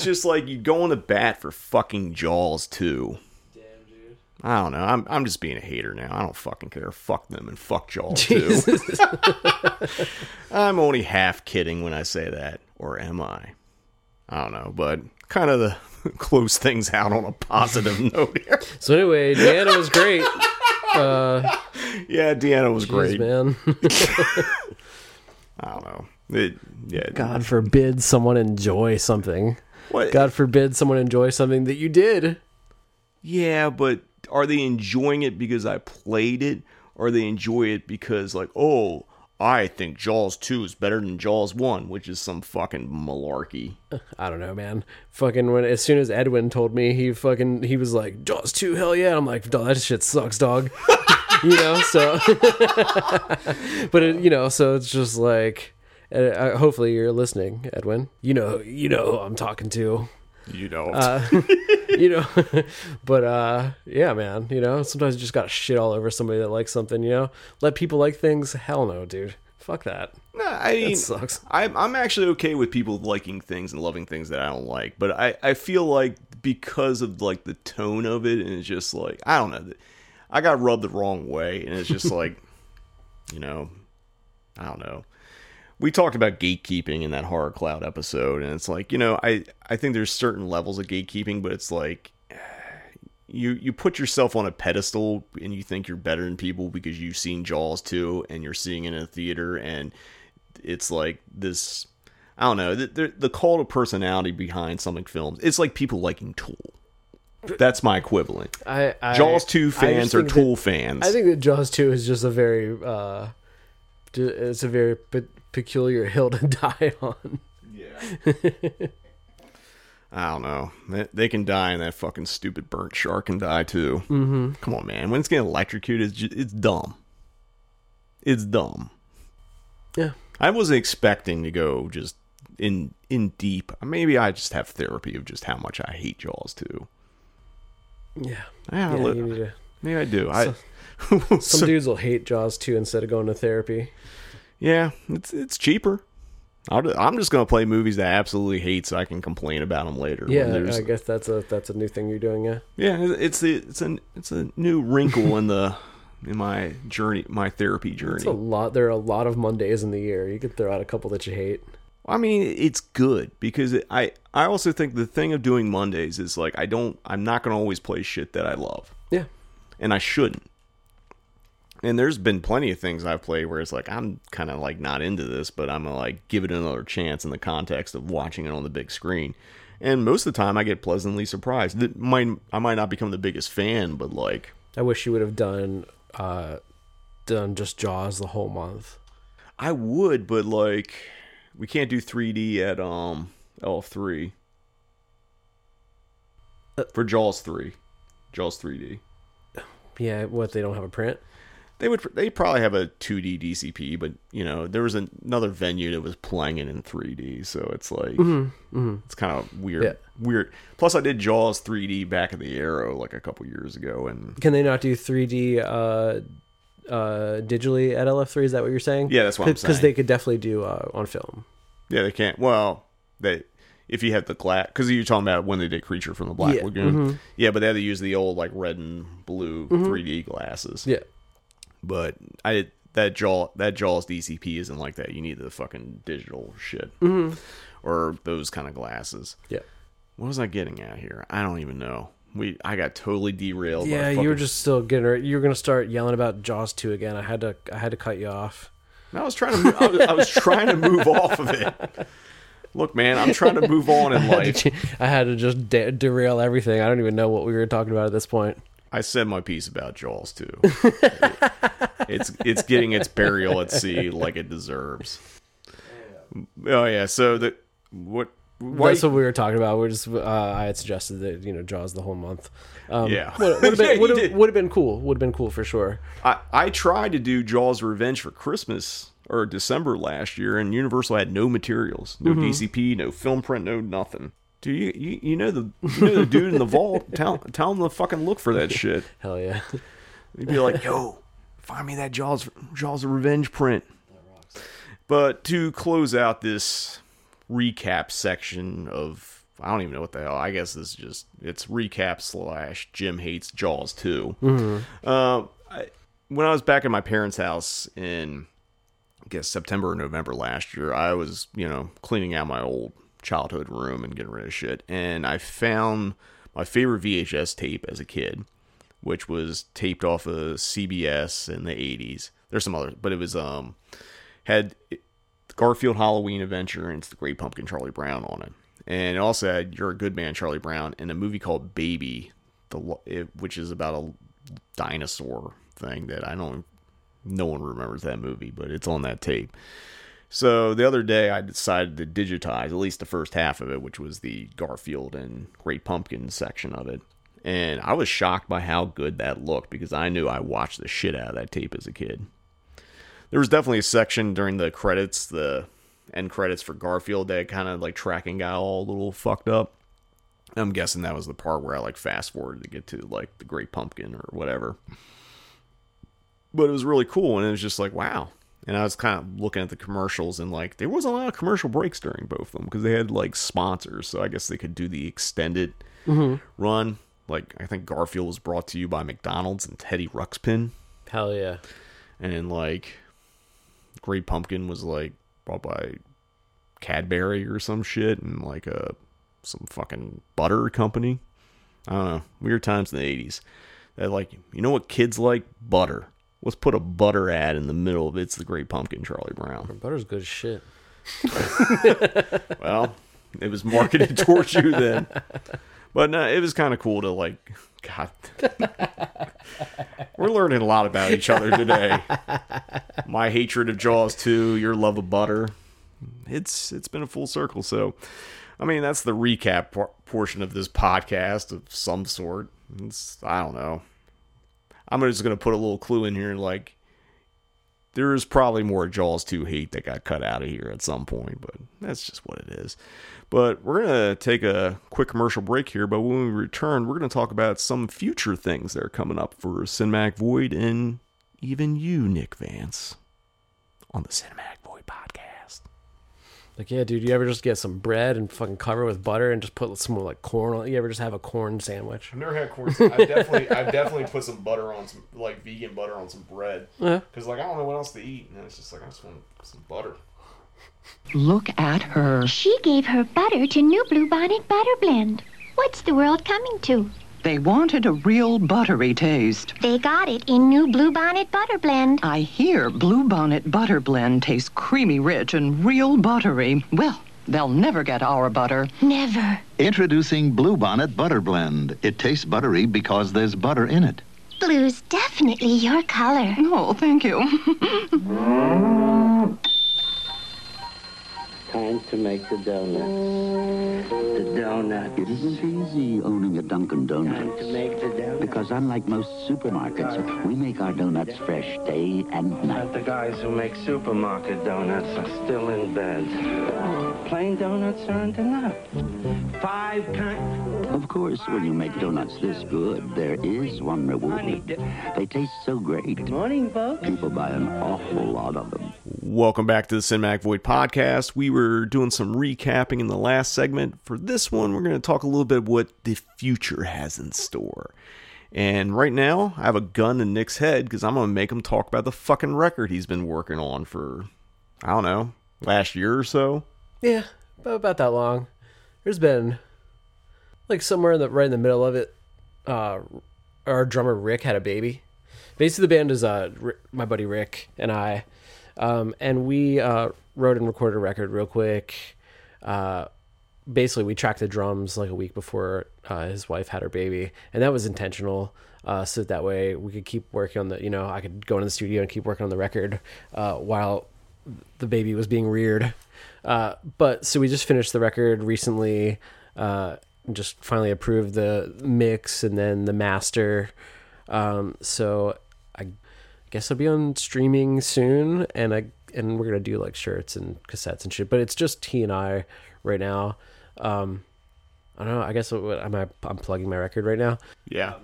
just like, you go on the bat for fucking Jaws 2. Damn, dude. I don't know. I'm just being a hater now. I don't fucking care. Fuck them and fuck Jaws 2. I'm only half kidding when I say that. Or am I? I don't know, but kind of the close things out on a positive note here. So anyway, Deanna was great. Yeah, Deanna was great, man. I don't know. God forbid someone enjoy something. What? God forbid someone enjoy something that you did. Yeah, but are they enjoying it because I played it? Or they enjoy it because, like, oh, I think Jaws 2 is better than Jaws 1, which is some fucking malarkey. I don't know, man. Fucking as soon as Edwin told me, he was like, Jaws 2, hell yeah. I'm like, that shit sucks, dog. You know, so. But, you know, so it's just like, hopefully you're listening, Edwin. You know who I'm talking to. You don't. You know, but yeah, man, you know, sometimes you just gotta shit all over somebody that likes something, you know? Let people like things? Hell no, dude. Fuck that. No, I mean, that sucks. I'm actually okay with people liking things and loving things that I don't like, but I feel like because of like the tone of it, and it's just like, I don't know, I got rubbed the wrong way, and it's just like, you know, I don't know. We talked about gatekeeping in that Horror Cloud episode, and it's like, you know, I think there's certain levels of gatekeeping, but it's like, you put yourself on a pedestal and you think you're better than people because you've seen Jaws 2 and you're seeing it in a theater, and it's like this, I don't know, the call to personality behind some films. It's like people liking Tool. That's my equivalent. Jaws 2 fans are Tool fans. I think that Jaws 2 is just a very, it's a very peculiar hill to die on. Yeah. I don't know. They can die, and that fucking stupid burnt shark can die too. Mm-hmm. Come on, man. When it's getting electrocuted, it's dumb. It's dumb. Yeah. I wasn't expecting to go just in deep. Maybe I just have therapy of just how much I hate Jaws too. Yeah. Maybe I do. Some dudes will hate Jaws too instead of going to therapy. Yeah, it's cheaper. I'm just gonna play movies that I absolutely hate, so I can complain about them later. Yeah, I guess that's a new thing you're doing. Yeah, yeah, it's a new wrinkle in my journey, my therapy journey. It's a lot. There are a lot of Mondays in the year. You could throw out a couple that you hate. I mean, it's good because I also think the thing of doing Mondays is like, I'm not gonna always play shit that I love. Yeah, and I shouldn't. And there's been plenty of things I've played where it's like, I'm kind of like not into this, but I'm going to like give it another chance in the context of watching it on the big screen. And most of the time I get pleasantly surprised. I might not become the biggest fan, but like... I wish you would have done just Jaws the whole month. I would, but like... We can't do 3D at LF3. For Jaws 3. Jaws 3D. Yeah, what, they don't have a print? They probably have a 2D DCP, but, you know, there was another venue that was playing it in 3D, so it's like, It's kind of weird. Yeah. Weird. Plus, I did Jaws 3D back at the Arrow, like, a couple years ago. And can they not do 3D digitally at LF3? Is that what you're saying? Yeah, that's what I'm saying. Because they could definitely do on film. Yeah, they can't. Well, if you had the glass, because you're talking about when they did Creature from the Black Lagoon. Mm-hmm. Yeah, but they had to use the old like red and blue 3D glasses. Yeah. But that Jaws DCP isn't like that. You need the fucking digital shit or those kind of glasses. Yeah. What was I getting at here? I don't even know. I got totally derailed. Yeah, you were just still getting ready. You were gonna start yelling about Jaws 2 again. I had to cut you off. And I was trying to move off of it. Look, man, I'm trying to move on in life. I had to just derail everything. I don't even know what we were talking about at this point. I said my piece about Jaws 2. It's getting its burial at sea like it deserves. Oh yeah, so that's what we were talking about. We're just I had suggested that, you know, Jaws the whole month. Yeah, would have been cool for sure. I tried to do Jaws Revenge for Christmas or December last year, and Universal had no materials, no DCP, no film print, no nothing. Dude, you know the dude in the vault. Tell him to fucking look for that shit. Hell yeah, he'd be like, yo, find me that Jaws Revenge print. But to close out this recap section of, I don't even know what the hell, I guess this is just, it's recap / Jim hates Jaws 2. Mm-hmm. When I was back at my parents' house in, I guess, September or November last year, I was, you know, cleaning out my old childhood room and getting rid of shit, and I found my favorite VHS tape as a kid, which was taped off of CBS in the 80s. There's some others, but it was, had Garfield Halloween Adventure and It's the Great Pumpkin Charlie Brown on it, and it also had You're a Good Man Charlie Brown and a movie called Baby, which is about a dinosaur thing that no one remembers that movie, but it's on that tape. So the other day I decided to digitize at least the first half of it, which was the Garfield and Great Pumpkin section of it, and I was shocked by how good that looked because I knew I watched the shit out of that tape as a kid. There was definitely a section during the credits, the end credits for Garfield, that kind of like tracking got all a little fucked up. I'm guessing that was the part where I like fast forwarded to get to like the Great Pumpkin or whatever. But it was really cool, and it was just like, wow. And I was kind of looking at the commercials, and like there wasn't a lot of commercial breaks during both of them because they had like sponsors, so I guess they could do the extended run. Like I think Garfield was brought to you by McDonald's and Teddy Ruxpin. Hell yeah. And like Great Pumpkin was like bought by Cadbury or some shit, and like some fucking butter company. I don't know. Weird times in the 80s. That like, you know what kids like? Butter. Let's put a butter ad in the middle of It's the Great Pumpkin Charlie Brown. Butter's good as shit. Well, it was marketed towards you then. But no, it was kind of cool to like, God, we're learning a lot about each other today. My hatred of Jaws 2, your love of butter. It's been a full circle. So, I mean, that's the recap portion of this podcast of some sort. I don't know. I'm just going to put a little clue in here. Like, there is probably more Jaws 2 hate that got cut out of here at some point, but that's just what it is. But we're going to take a quick commercial break here, but when we return, we're going to talk about some future things that are coming up for Cinematic Void and even you, Nick Vance, on the Cinematic Void podcast. Like, yeah, dude, you ever just get some bread and fucking cover with butter and just put some like corn on it? You ever just have a corn sandwich? I've never had corn sandwich. I've definitely put some butter on some, like, vegan butter on some bread. Because, like, I don't know what else to eat. And it's just like, I just want some butter. Look at her. She gave her butter to new Blue Bonnet Butter Blend. What's the world coming to? They wanted a real buttery taste. They got it in new Blue Bonnet Butter Blend. I hear Blue Bonnet Butter Blend tastes creamy rich and real buttery. Well, they'll never get our butter. Never. Introducing Blue Bonnet Butter Blend. It tastes buttery because there's butter in it. Blue's definitely your color. Oh, thank you. Time to make the donuts. The donut. It isn't easy owning a Dunkin' Donuts. Time to make the donuts. Because unlike most supermarkets, we make our donuts fresh day and night. But the guys who make supermarket donuts are still in bed. Plain donuts aren't enough. Five kinds. Of course, when you make donuts this good, there is one reward. They taste so great. Good morning, folks. People buy an awful lot of them. Welcome back to the Cinematic Void podcast. We were doing some recapping in the last segment. For this one, we're going to talk a little bit about what the future has in store. And right now, I have a gun in Nick's head because I'm going to make him talk about the fucking record he's been working on for, I don't know, last year or so. Yeah, about that long. There's been, like, somewhere in the, right in the middle of it, our drummer Rick had a baby. Basically, the band is my buddy Rick and I. And we wrote and recorded a record real quick. Basically, we tracked the drums like a week before his wife had her baby. And that was intentional. So that way we could keep working on the, you know, I could go into the studio and keep working on the record while the baby was being reared. So we just finished the record recently. Just finally approved the mix and then the master. So I guess it'll be on streaming soon, and we're gonna do like shirts and cassettes and shit, but it's just he and I right now. I don't know, I guess I'm plugging my record right now. Yeah,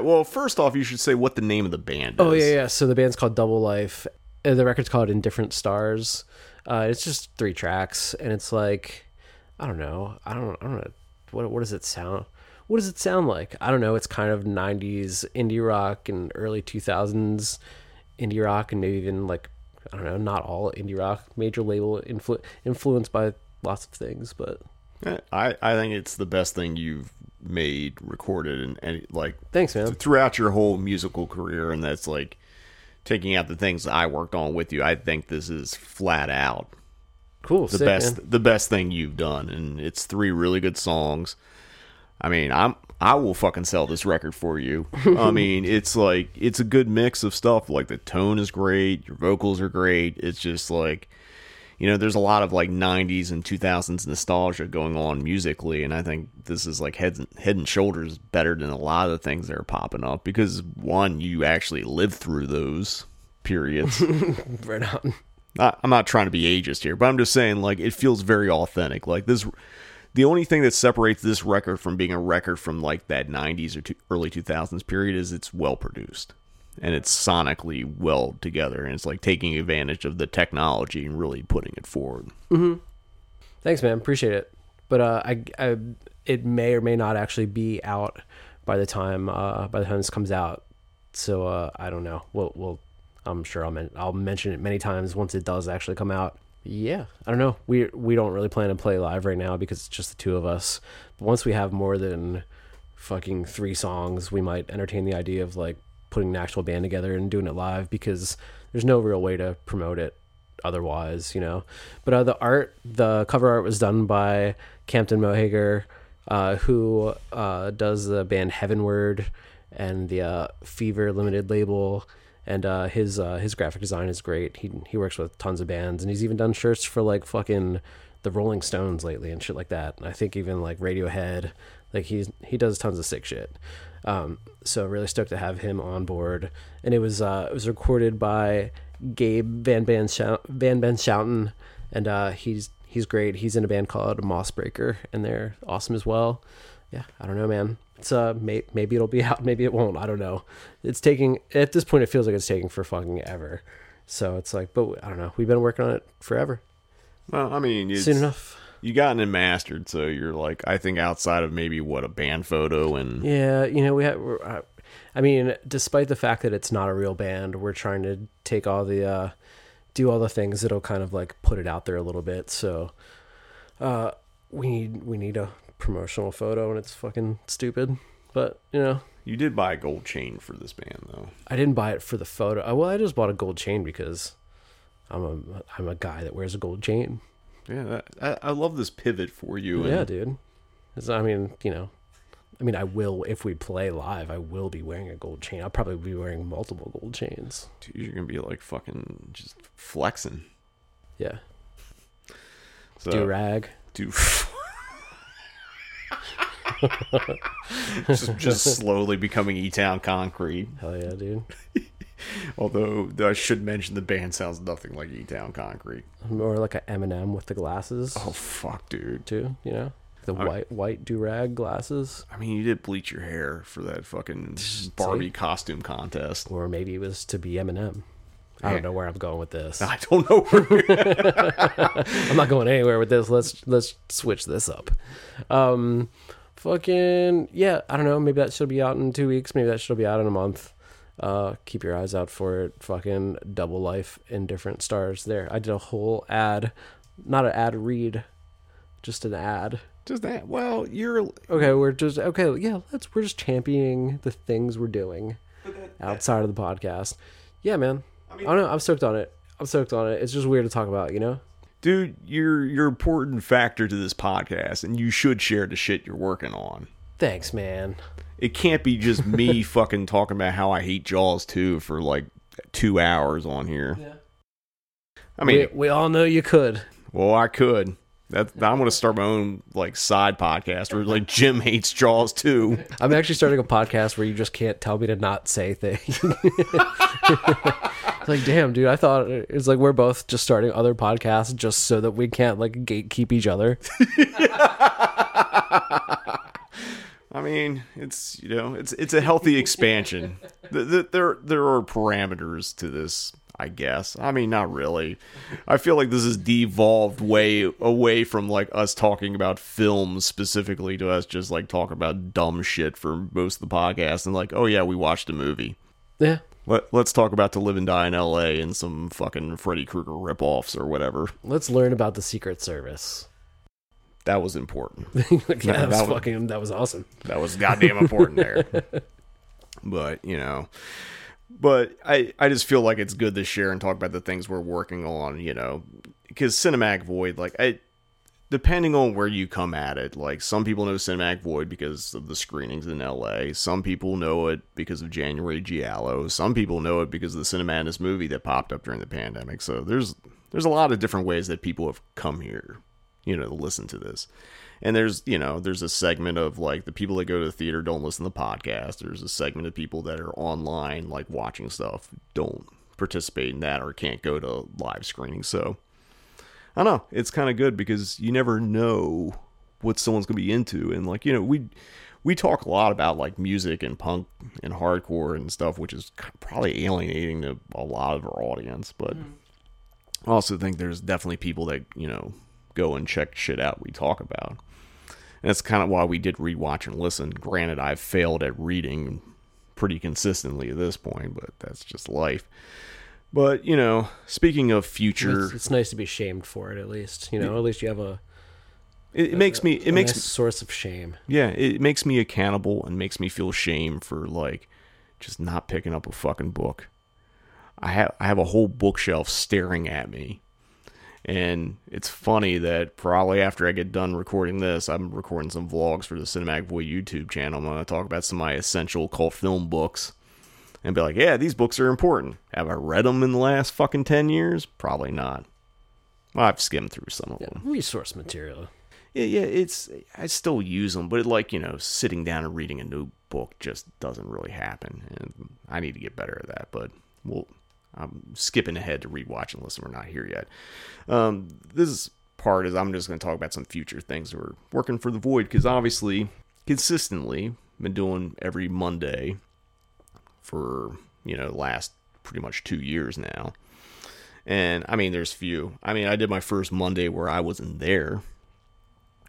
well, first off, you should say what the name of the band is. Oh yeah, so the band's called Double Life. The record's called Indifferent Stars. It's just 3 tracks, and it's like, I don't know what does it sound? What does it sound like? I don't know. It's kind of 90s indie rock and early 2000s indie rock, and maybe even like, I don't know, not all indie rock, major label influenced by lots of things. But I think it's the best thing you've made, recorded, and like, thanks, man. Throughout your whole musical career, and that's like taking out the things I worked on with you. I think this is flat out cool. The sick, best, man. The best thing you've done, and it's 3 really good songs. I mean, I will fucking sell this record for you. I mean, it's like, it's a good mix of stuff. Like, the tone is great, your vocals are great. It's just like, you know, there's a lot of like 90s and 2000s nostalgia going on musically, and I think this is like head and shoulders better than a lot of the things that are popping up because, one, you actually lived through those periods. Right on. I'm not trying to be ageist here, but I'm just saying, like, it feels very authentic. Like, this. The only thing that separates this record from being a record from like that 90s or early 2000s period is it's well produced and it's sonically well together, and it's like taking advantage of the technology and really putting it forward. Mm-hmm. Thanks, man. Appreciate it. But I it may or may not actually be out by the time this comes out. So I don't know. We'll I'm sure I'll mention it many times once it does actually come out. Yeah, I don't know. We don't really plan to play live right now because it's just the 2 of us. But once we have more than fucking 3 songs, we might entertain the idea of like putting an actual band together and doing it live because there's no real way to promote it otherwise, you know. But the cover art was done by Campton Mohager, who does the band Heavenward and the Fever Limited label. And his graphic design is great. He works with tons of bands, and he's even done shirts for like fucking the Rolling Stones lately and shit like that. And I think even like Radiohead, like he does tons of sick shit. So really stoked to have him on board. And it was recorded by Gabe Van Benschouten, and he's great. He's in a band called Mossbreaker, and they're awesome as well. Yeah, I don't know, man. It's maybe it'll be out, maybe it won't. I don't know. It's taking, at this point, it feels like it's taking for fucking ever. So it's like, but I don't know. We've been working on it forever. Well, I mean, it's, soon enough, you gotten it mastered. So you're like, I think outside of maybe what a band photo and yeah, you know, despite the fact that it's not a real band, we're trying to take all the do all the things that'll kind of like put it out there a little bit. So we need a promotional photo, and it's fucking stupid. But, you know. You did buy a gold chain for this band, though. I didn't buy it for the photo. Well, I just bought a gold chain because I'm a guy that wears a gold chain. Yeah, I love this pivot for you. Yeah, dude. It's, I mean, you know. I mean, I will, if we play live, I will be wearing a gold chain. I'll probably be wearing multiple gold chains. Dude, you're going to be like fucking just flexing. Yeah. So, do-rag. Just slowly becoming E-Town Concrete. Hell yeah, dude. Although, I should mention the band sounds nothing like E-Town Concrete. Or like an Eminem with the glasses. Oh, fuck, dude. Too, you know? The white do-rag glasses. I mean, you did bleach your hair for that fucking Barbie costume contest. Or maybe it was to be Eminem. Yeah. I don't know where I'm going with this. I don't know where. I'm not going anywhere with this. Let's switch this up. Fucking, yeah, I don't know. Maybe that should be out in 2 weeks. Maybe that should be out in a month. Keep your eyes out for it. Fucking Double Life in Different Stars there. I did a whole ad. Not an ad read. Just an ad. Just that. Well, you're okay. We're just okay. Yeah, we're just championing the things we're doing outside of the podcast. Yeah, man. I mean, I don't know. I'm stoked on it. It's just weird to talk about, you know. Dude, you're an important factor to this podcast, and you should share the shit you're working on. Thanks, man. It can't be just me fucking talking about how I hate Jaws 2 for like 2 hours on here. Yeah. I mean, we all know you could. Well, I could. I'm going to start my own like side podcast where like Jim hates Jaws too. I'm actually starting a podcast where you just can't tell me to not say things. It's like, damn, dude, I thought it's like we're both just starting other podcasts just so that we can't like gatekeep each other. I mean, it's, you know, it's a healthy expansion. There are parameters to this. I guess. I mean, not really. I feel like this is devolved way away from like us talking about films specifically to us just like talking about dumb shit for most of the podcast and like, oh yeah, we watched a movie. Yeah. Let's talk about To Live and Die in L.A. and some fucking Freddy Krueger ripoffs or whatever. Let's learn about the Secret Service. That was important. That was awesome. That was goddamn important there. But, you know. But I just feel like it's good to share and talk about the things we're working on, you know, because Cinematic Void, like, depending on where you come at it, like, some people know Cinematic Void because of the screenings in L.A., some people know it because of January Giallo, some people know it because of the Cinematist movie that popped up during the pandemic, so there's a lot of different ways that people have come here, you know, to listen to this. And there's, you know, there's a segment of, like, the people that go to the theater don't listen to the podcast. There's a segment of people that are online, like, watching stuff, don't participate in that or can't go to live screening. So, I don't know. It's kind of good because you never know what someone's going to be into. And, like, you know, we talk a lot about, like, music and punk and hardcore and stuff, which is probably alienating to a lot of our audience. But I also think there's definitely people that, you know, go and check shit out we talk about. And that's kind of why we did rewatch and listen. Granted, I've failed at reading pretty consistently at this point, but that's just life. But, you know, speaking of future... It's nice to be shamed for it, at least. You know, at least you have a... It makes me... It makes a nice source of shame. Yeah, it makes me accountable and makes me feel shame for, like, just not picking up a fucking book. I have a whole bookshelf staring at me. And it's funny that probably after I get done recording this, I'm recording some vlogs for the Cinematic Void YouTube channel. I'm going to talk about some of my essential cult film books and be like, yeah, these books are important. Have I read them in the last fucking 10 years? Probably not. Well, I've skimmed through some of them. Resource material. Yeah, I still use them, but it, like, you know, sitting down and reading a new book just doesn't really happen. And I need to get better at that, but I'm skipping ahead to rewatch unless we're not here yet. This part is I'm just going to talk about some future things that we're working for the Void, because obviously, consistently, been doing every Monday for, you know, last pretty much 2 years now. And, I mean, there's few. I mean, I did my first Monday where I wasn't there,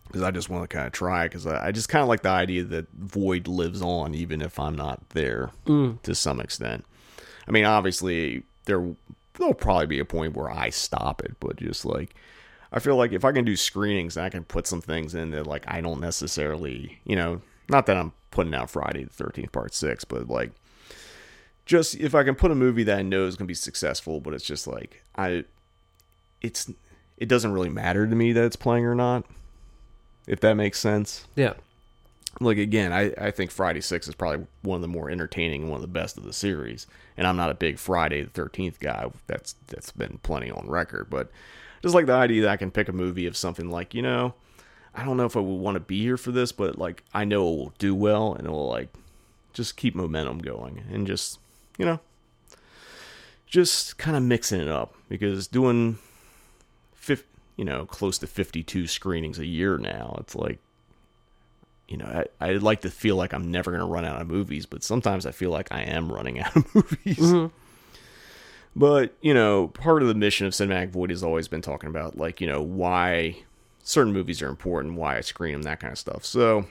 because I just want to kind of try, because I just kind of like the idea that Void lives on, even if I'm not there to some extent. I mean, obviously, there'll probably be a point where I stop it, but just like, I feel like if I can do screenings, I can put some things in that, like, I don't necessarily, you know, Not that I'm putting out Friday the 13th Part Six, but like, just if I can put a movie that I know is going to be successful, but it's just like, it doesn't really matter to me that it's playing or not, if that makes sense. Yeah. Like, again, I think Friday 6 is probably one of the more entertaining and one of the best of the series. And I'm not a big Friday the 13th guy. That's been plenty on record. But just like the idea that I can pick a movie of something like, you know, I don't know if I would want to be here for this, but like, I know it will do well and it will like just keep momentum going and just, you know, just kind of mixing it up, because doing, close to 52 screenings a year now, it's like, you know, I like to feel like I'm never going to run out of movies, but sometimes I feel like I am running out of movies. Mm-hmm. But, you know, part of the mission of Cinematic Void has always been talking about, like, you know, why certain movies are important, why I screen them, that kind of stuff. So,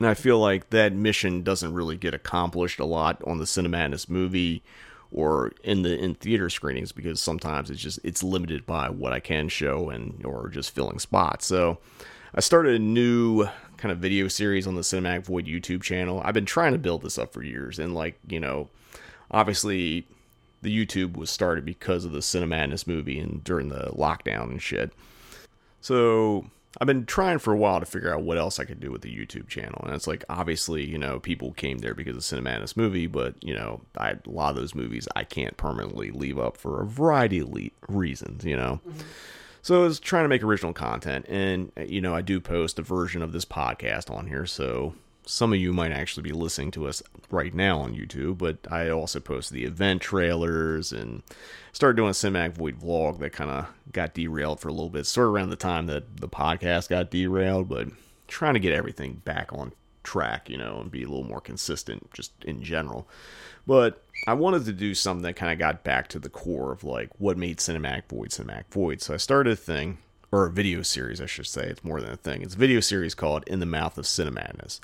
and I feel like that mission doesn't really get accomplished a lot on the Cinematist movie or in theater screenings, because sometimes it's limited by what I can show and or just filling spots. So I started a new kind of video series on the Cinematic Void YouTube channel. I've been trying to build this up for years, and like, you know, obviously the YouTube was started because of the Cinematist movie and during the lockdown and shit. So I've been trying for a while to figure out what else I could do with the YouTube channel. And it's like, obviously, you know, people came there because of the Cinematist movie, but, you know, a lot of those movies I can't permanently leave up for a variety of reasons, you know. Mm-hmm. So I was trying to make original content, and, you know, I do post a version of this podcast on here, so some of you might actually be listening to us right now on YouTube, but I also post the event trailers and started doing a Cinematic Void vlog that kind of got derailed for a little bit, sort of around the time that the podcast got derailed, but trying to get everything back on track, you know, and be a little more consistent just in general. But I wanted to do something that kind of got back to the core of like what made Cinematic Void Cinematic Void. So I started a thing, or a video series, I should say. It's more than a thing. It's a video series called In the Mouth of Cinematness.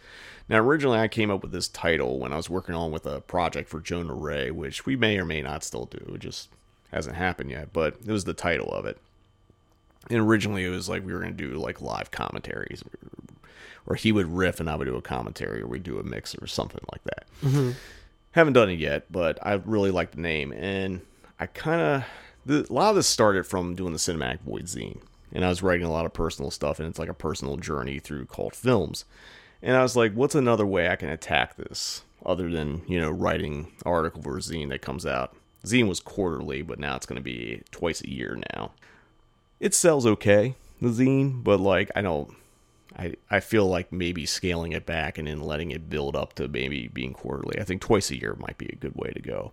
Now, originally I came up with this title when I was working on with a project for Jonah Ray, which we may or may not still do. It just hasn't happened yet, but it was the title of it. And originally it was like we were going to do like live commentaries, or he would riff and I would do a commentary, or we'd do a mix or something like that. Mm-hmm. Haven't done it yet, but I really like the name. And I kind of, a lot of this started from doing the Cinematic Void zine. And I was writing a lot of personal stuff, and it's like a personal journey through cult films. And I was like, what's another way I can attack this other than, you know, writing an article for a zine that comes out? Zine was quarterly, but now it's going to be twice a year now. It sells okay, the zine, but like, I feel like maybe scaling it back and then letting it build up to maybe being quarterly. I think twice a year might be a good way to go.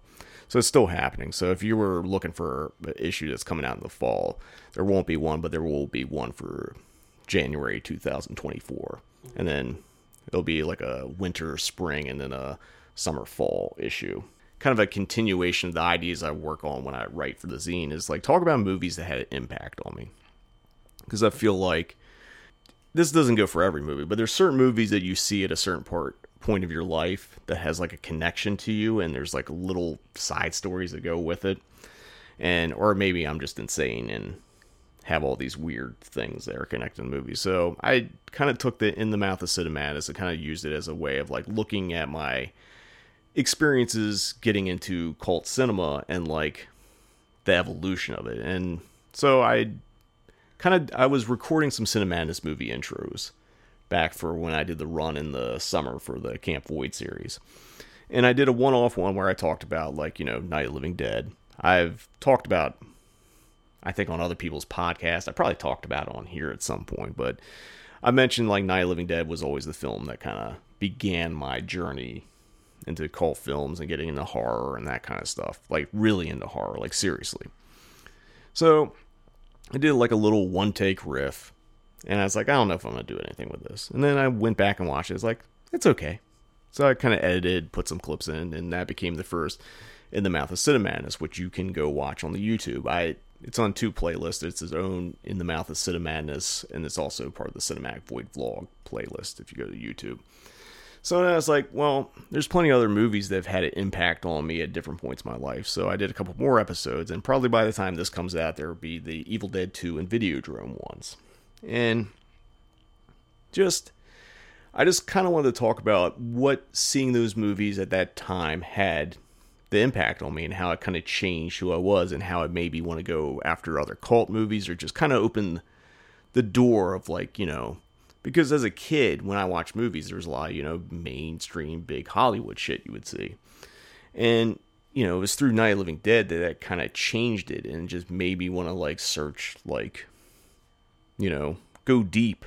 So it's still happening. So if you were looking for an issue that's coming out in the fall, there won't be one, but there will be one for January 2024. And then it'll be like a winter, spring, and then a summer, fall issue. Kind of a continuation of the ideas I work on when I write for the zine is like talk about movies that had an impact on me. Because I feel like this doesn't go for every movie, but there's certain movies that you see at a certain point of your life that has like a connection to you, and there's like little side stories that go with it. And or maybe I'm just insane and have all these weird things that are connected to the movie. So I kind of took the In the Mouth of Cinematist and kind of used it as a way of like looking at my experiences getting into cult cinema and like the evolution of it. And so I was recording some Cinematist movie intros back for when I did the run in the summer for the Camp Void series. And I did a one-off one where I talked about, like, you know, Night of the Living Dead. I've talked about, I think, on other people's podcasts. I probably talked about it on here at some point. But I mentioned, like, Night of the Living Dead was always the film that kind of began my journey into cult films and getting into horror and that kind of stuff. Like, really into horror. Like, seriously. So I did like a little one-take riff, and I was like, I don't know if I'm going to do anything with this. And then I went back and watched it. It's like, it's okay. So I kind of edited, put some clips in, and that became the first In the Mouth of Cinematness, which you can go watch on the YouTube. It's on two playlists. It's its own In the Mouth of Cinematness, and it's also part of the Cinematic Void vlog playlist if you go to YouTube. So then I was like, well, there's plenty of other movies that have had an impact on me at different points in my life. So I did a couple more episodes, and probably by the time this comes out, there will be the Evil Dead 2 and Videodrome ones. And just, I just kind of wanted to talk about what seeing those movies at that time had the impact on me and how it kind of changed who I was and how it made me want to go after other cult movies or just kind of open the door of, like, you know, because as a kid, when I watched movies, there was a lot of, you know, mainstream, big Hollywood shit you would see. And, you know, it was through Night of the Living Dead that kind of changed it and just made me want to, like, search, like, you know, go deep.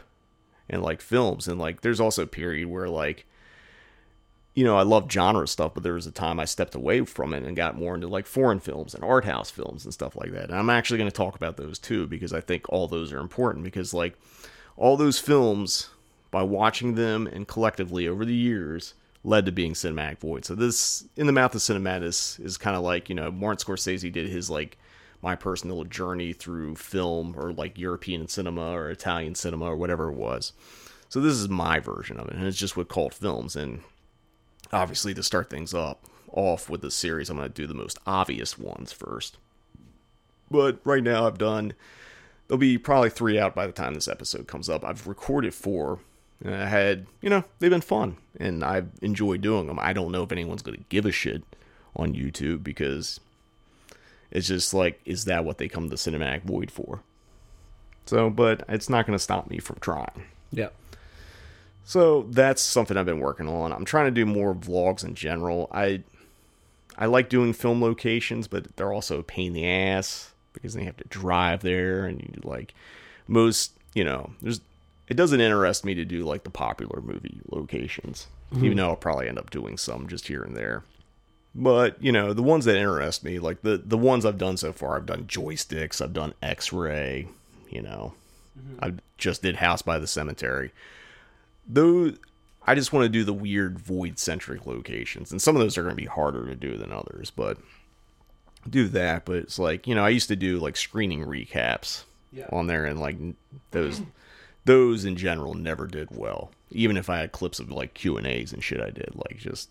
And, like, films. And, like, there's also a period where, like, you know, I love genre stuff, but there was a time I stepped away from it and got more into, like, foreign films and art house films and stuff like that. And I'm actually going to talk about those, too, because I think all those are important. Because, like, all those films, by watching them and collectively over the years, led to being Cinematic Void. So this, In the Mouth of Cinematic, is kind of like, you know, Martin Scorsese did his, like, my personal journey through film or like European cinema or Italian cinema or whatever it was. So this is my version of it. And it's just with cult films. And obviously to start things off with this series, I'm going to do the most obvious ones first. But right now I've done, there'll be probably 3 out by the time this episode comes up. I've recorded 4 and I had, you know, they've been fun and I've enjoyed doing them. I don't know if anyone's going to give a shit on YouTube because it's just like, is that what they come to Cinematic Void for? So, but it's not going to stop me from trying. Yeah. So that's something I've been working on. I'm trying to do more vlogs in general. I like doing film locations, but they're also a pain in the ass because they have to drive there. And you like most, you know, it doesn't interest me to do like the popular movie locations, even though I'll probably end up doing some just here and there. But, you know, the ones that interest me, like the ones I've done so far, I've done Joysticks, I've done X-Ray, you know, I just did House by the Cemetery. Though, I just want to do the weird void-centric locations, and some of those are going to be harder to do than others, but do that. But it's like, you know, I used to do, like, screening recaps on there, and, like, those in general never did well. Even if I had clips of, like, Q&As and shit I did, like, just...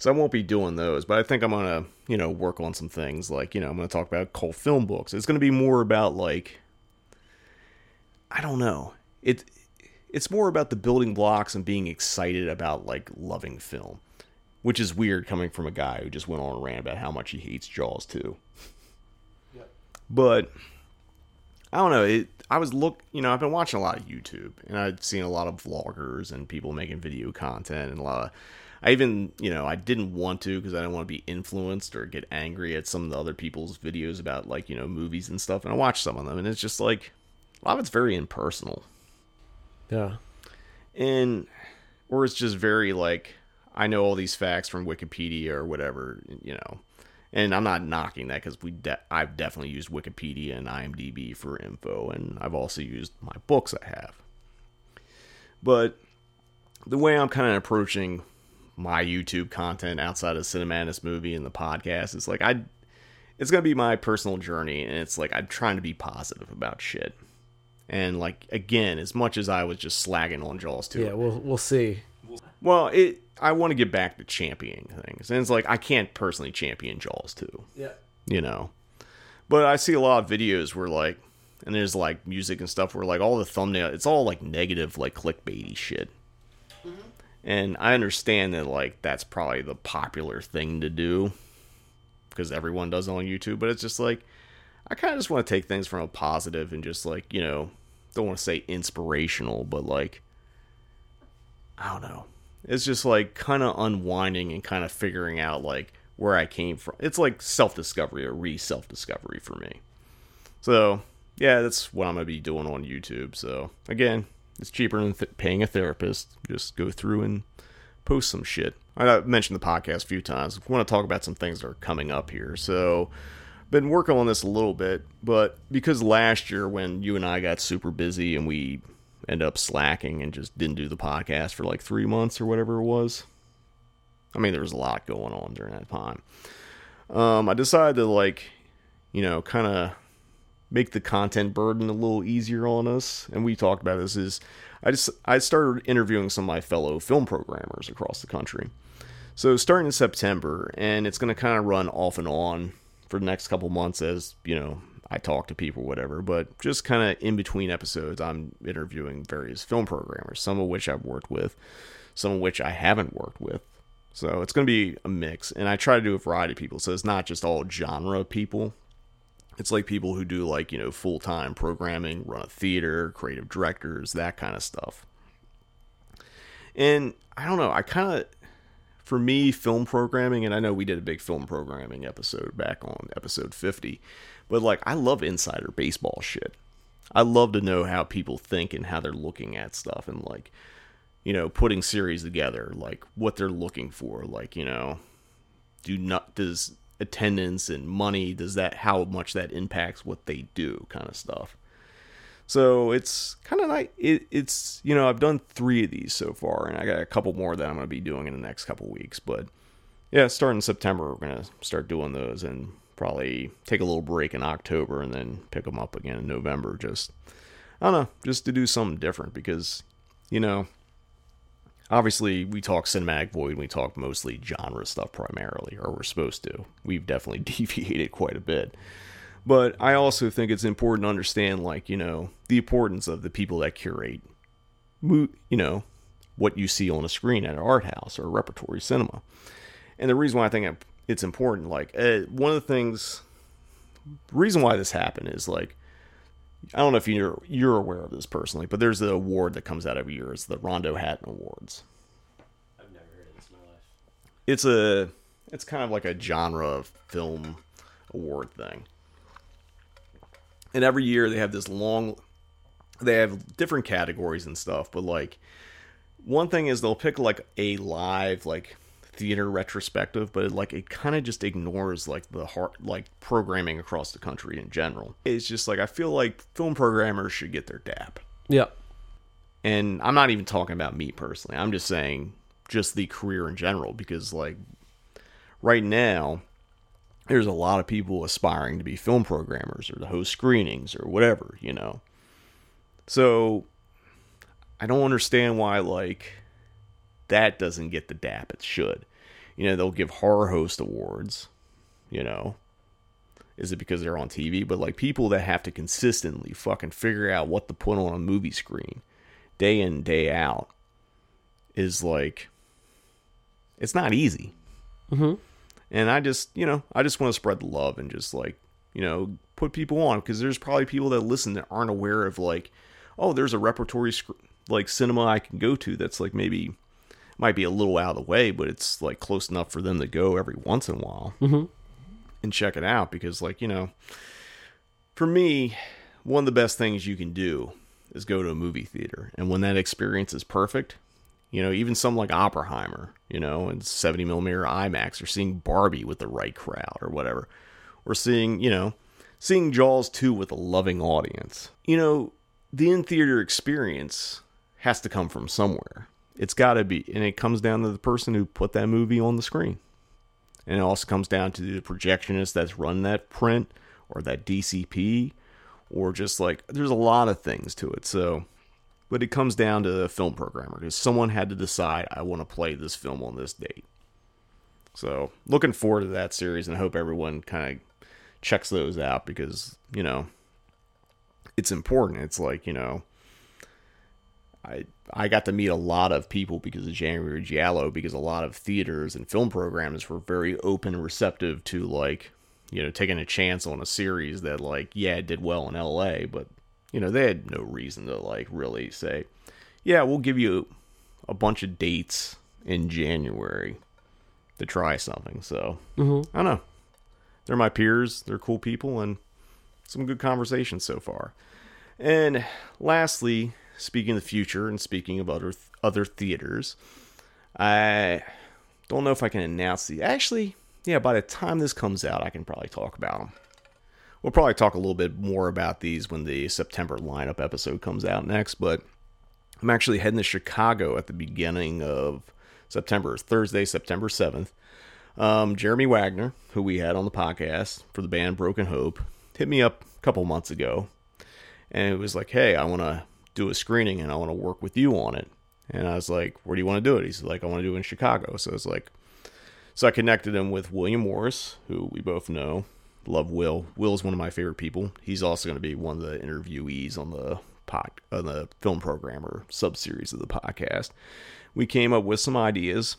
So I won't be doing those, but I think I'm going to, you know, work on some things like, you know, I'm going to talk about cult film books. It's going to be more about like, I don't know. It's more about the building blocks and being excited about like loving film, which is weird coming from a guy who just went on a rant about how much he hates Jaws 2. Yeah. But I don't know. I've been watching a lot of YouTube and I've seen a lot of vloggers and people making video content and I didn't want to because I didn't want to be influenced or get angry at some of the other people's videos about, like, you know, movies and stuff. And I watched some of them, and it's just, like, a lot of it's very impersonal. Yeah. Or it's just very, like, I know all these facts from Wikipedia or whatever, you know. And I'm not knocking that because I've definitely used Wikipedia and IMDb for info, and I've also used my books I have. But the way I'm kind of approaching my YouTube content outside of Cinematic Movie and the podcast, it's like it's gonna be my personal journey, and it's like I'm trying to be positive about shit. And like again, as much as I was just slagging on Jaws 2, yeah, we'll see. Well, I want to get back to championing things, and it's like I can't personally champion Jaws 2. Yeah, you know, but I see a lot of videos where like, and there's like music and stuff where like all the thumbnail, it's all like negative, like clickbaity shit. And I understand that, like, that's probably the popular thing to do because everyone does it on YouTube. But it's just, like, I kind of just want to take things from a positive and just, like, you know, don't want to say inspirational, but, like, I don't know. It's just, like, kind of unwinding and kind of figuring out, like, where I came from. It's, like, self-discovery or re-self-discovery for me. So, yeah, that's what I'm going to be doing on YouTube. So, again... It's cheaper than paying a therapist. Just go through and post some shit. I mentioned the podcast a few times. I want to talk about some things that are coming up here. So, been working on this a little bit, but because last year when you and I got super busy and we ended up slacking and just didn't do the podcast for like 3 months or whatever it was. I mean, there was a lot going on during that time. I decided to like, you know, kind of make the content burden a little easier on us. And we talked about this is I started interviewing some of my fellow film programmers across the country. So starting in September, and it's going to kind of run off and on for the next couple months as, you know, I talk to people, whatever, but just kind of in between episodes, I'm interviewing various film programmers, some of which I've worked with, some of which I haven't worked with. So it's going to be a mix, and I try to do a variety of people, so it's not just all genre people. It's like people who do, like, you know, full-time programming, run a theater, creative directors, that kind of stuff. And I don't know, I kind of, for me, film programming, and I know we did a big film programming episode back on episode 50, but, like, I love insider baseball shit. I love to know how people think and how they're looking at stuff and, like, you know, putting series together, like, what they're looking for, like, you know, does attendance and money, does that, how much that impacts what they do, kind of stuff. So it's kind of like, it's, you know, I've done 3 of these so far, and I got a couple more that I'm going to be doing in the next couple weeks. But yeah, starting September, we're going to start doing those and probably take a little break in October and then pick them up again in November. Just, I don't know, just to do something different, because, you know, obviously we talk Cinematic Void and we talk mostly genre stuff primarily, or we're supposed to. We've definitely deviated quite a bit. But I also think it's important to understand, like, you know, the importance of the people that curate, you know, what you see on a screen at an art house or a repertory cinema. And the reason why I think it's important, like, one of the things, the reason why this happened is, like, I don't know if you're aware of this personally, but there's the award that comes out every year. It's the Rondo Hatton Awards. I've never heard of this in my life. It's kind of like a genre film award thing. And every year they have this they have different categories and stuff, but, like, one thing is they'll pick, like, a live, like, theater retrospective, but, like, it kind of just ignores, like, the heart, like, programming across the country in general. It's just, like, I feel like film programmers should get their dap. Yeah. And I'm not even talking about me personally. I'm just saying just the career in general, because, like, right now, there's a lot of people aspiring to be film programmers or to host screenings or whatever, you know. So I don't understand why, like, that doesn't get the dap it should. You know, they'll give horror host awards, you know. Is it because they're on TV? But, like, people that have to consistently fucking figure out what to put on a movie screen day in, day out is, like, it's not easy. Mm-hmm. And I just, you know, I just want to spread the love and just, like, you know, put people on. Because there's probably people that listen that aren't aware of, like, oh, there's a repertory, like, cinema I can go to that's, like, maybe, might be a little out of the way, but it's, like, close enough for them to go every once in a while. Mm-hmm. And check it out. Because, like, you know, for me, one of the best things you can do is go to a movie theater. And when that experience is perfect, you know, even some like Oppenheimer, you know, and 70mm IMAX, or seeing Barbie with the right crowd or whatever, or seeing, you know, seeing Jaws 2 with a loving audience. You know, the in-theater experience has to come from somewhere. It's got to be, and it comes down to the person who put that movie on the screen. And it also comes down to the projectionist that's run that print, or that DCP, or just, like, there's a lot of things to it, so. But it comes down to a film programmer, because someone had to decide, I want to play this film on this date. So, looking forward to that series, and I hope everyone kind of checks those out, because, you know, it's important. It's like, you know, I got to meet a lot of people because of January Giallo, because a lot of theaters and film programmers were very open and receptive to, like, you know, taking a chance on a series that, like, yeah, it did well in LA, but, you know, they had no reason to, like, really say, yeah, we'll give you a bunch of dates in January to try something. So, mm-hmm. I don't know. They're my peers. They're cool people, and some good conversations so far. And lastly, speaking of the future and speaking of other theaters, I don't know if I can announce actually, yeah, by the time this comes out, I can probably talk about them. We'll probably talk a little bit more about these when the September lineup episode comes out next, but I'm actually heading to Chicago at the beginning of September, Thursday, September 7th. Jeremy Wagner, who we had on the podcast for the band Broken Hope, hit me up a couple months ago, and it was like, hey, I want to do a screening, and I want to work with you on it. And I was like, where do you want to do it? He's like, I want to do it in Chicago. So I connected him with William Morris, who we both know. Love Will. Will's one of my favorite people. He's also going to be one of the interviewees on the Film Programmer sub-series of the podcast. We came up with some ideas.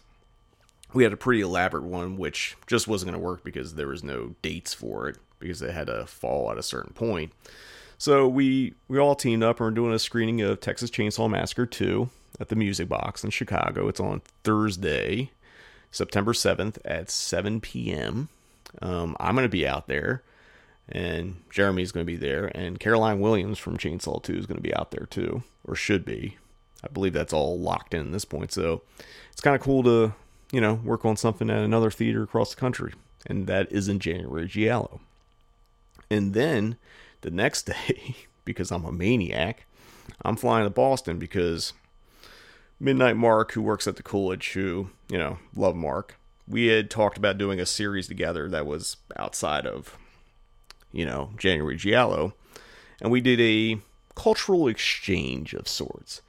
We had a pretty elaborate one, which just wasn't going to work because there was no dates for it, because it had to fall at a certain point. So we all teamed up and we're doing a screening of Texas Chainsaw Massacre 2 at the Music Box in Chicago. It's on Thursday, September 7th at 7 p.m. I'm going to be out there, and Jeremy's going to be there, and Caroline Williams from Chainsaw 2 is going to be out there too, or should be. I believe that's all locked in at this point, so it's kind of cool to, you know, work on something at another theater across the country, and that is in January Giallo. And then the next day, because I'm a maniac, I'm flying to Boston because Midnight Mark, who works at the Coolidge, who, you know, love Mark, we had talked about doing a series together that was outside of, you know, January Giallo, and we did a cultural exchange of sorts.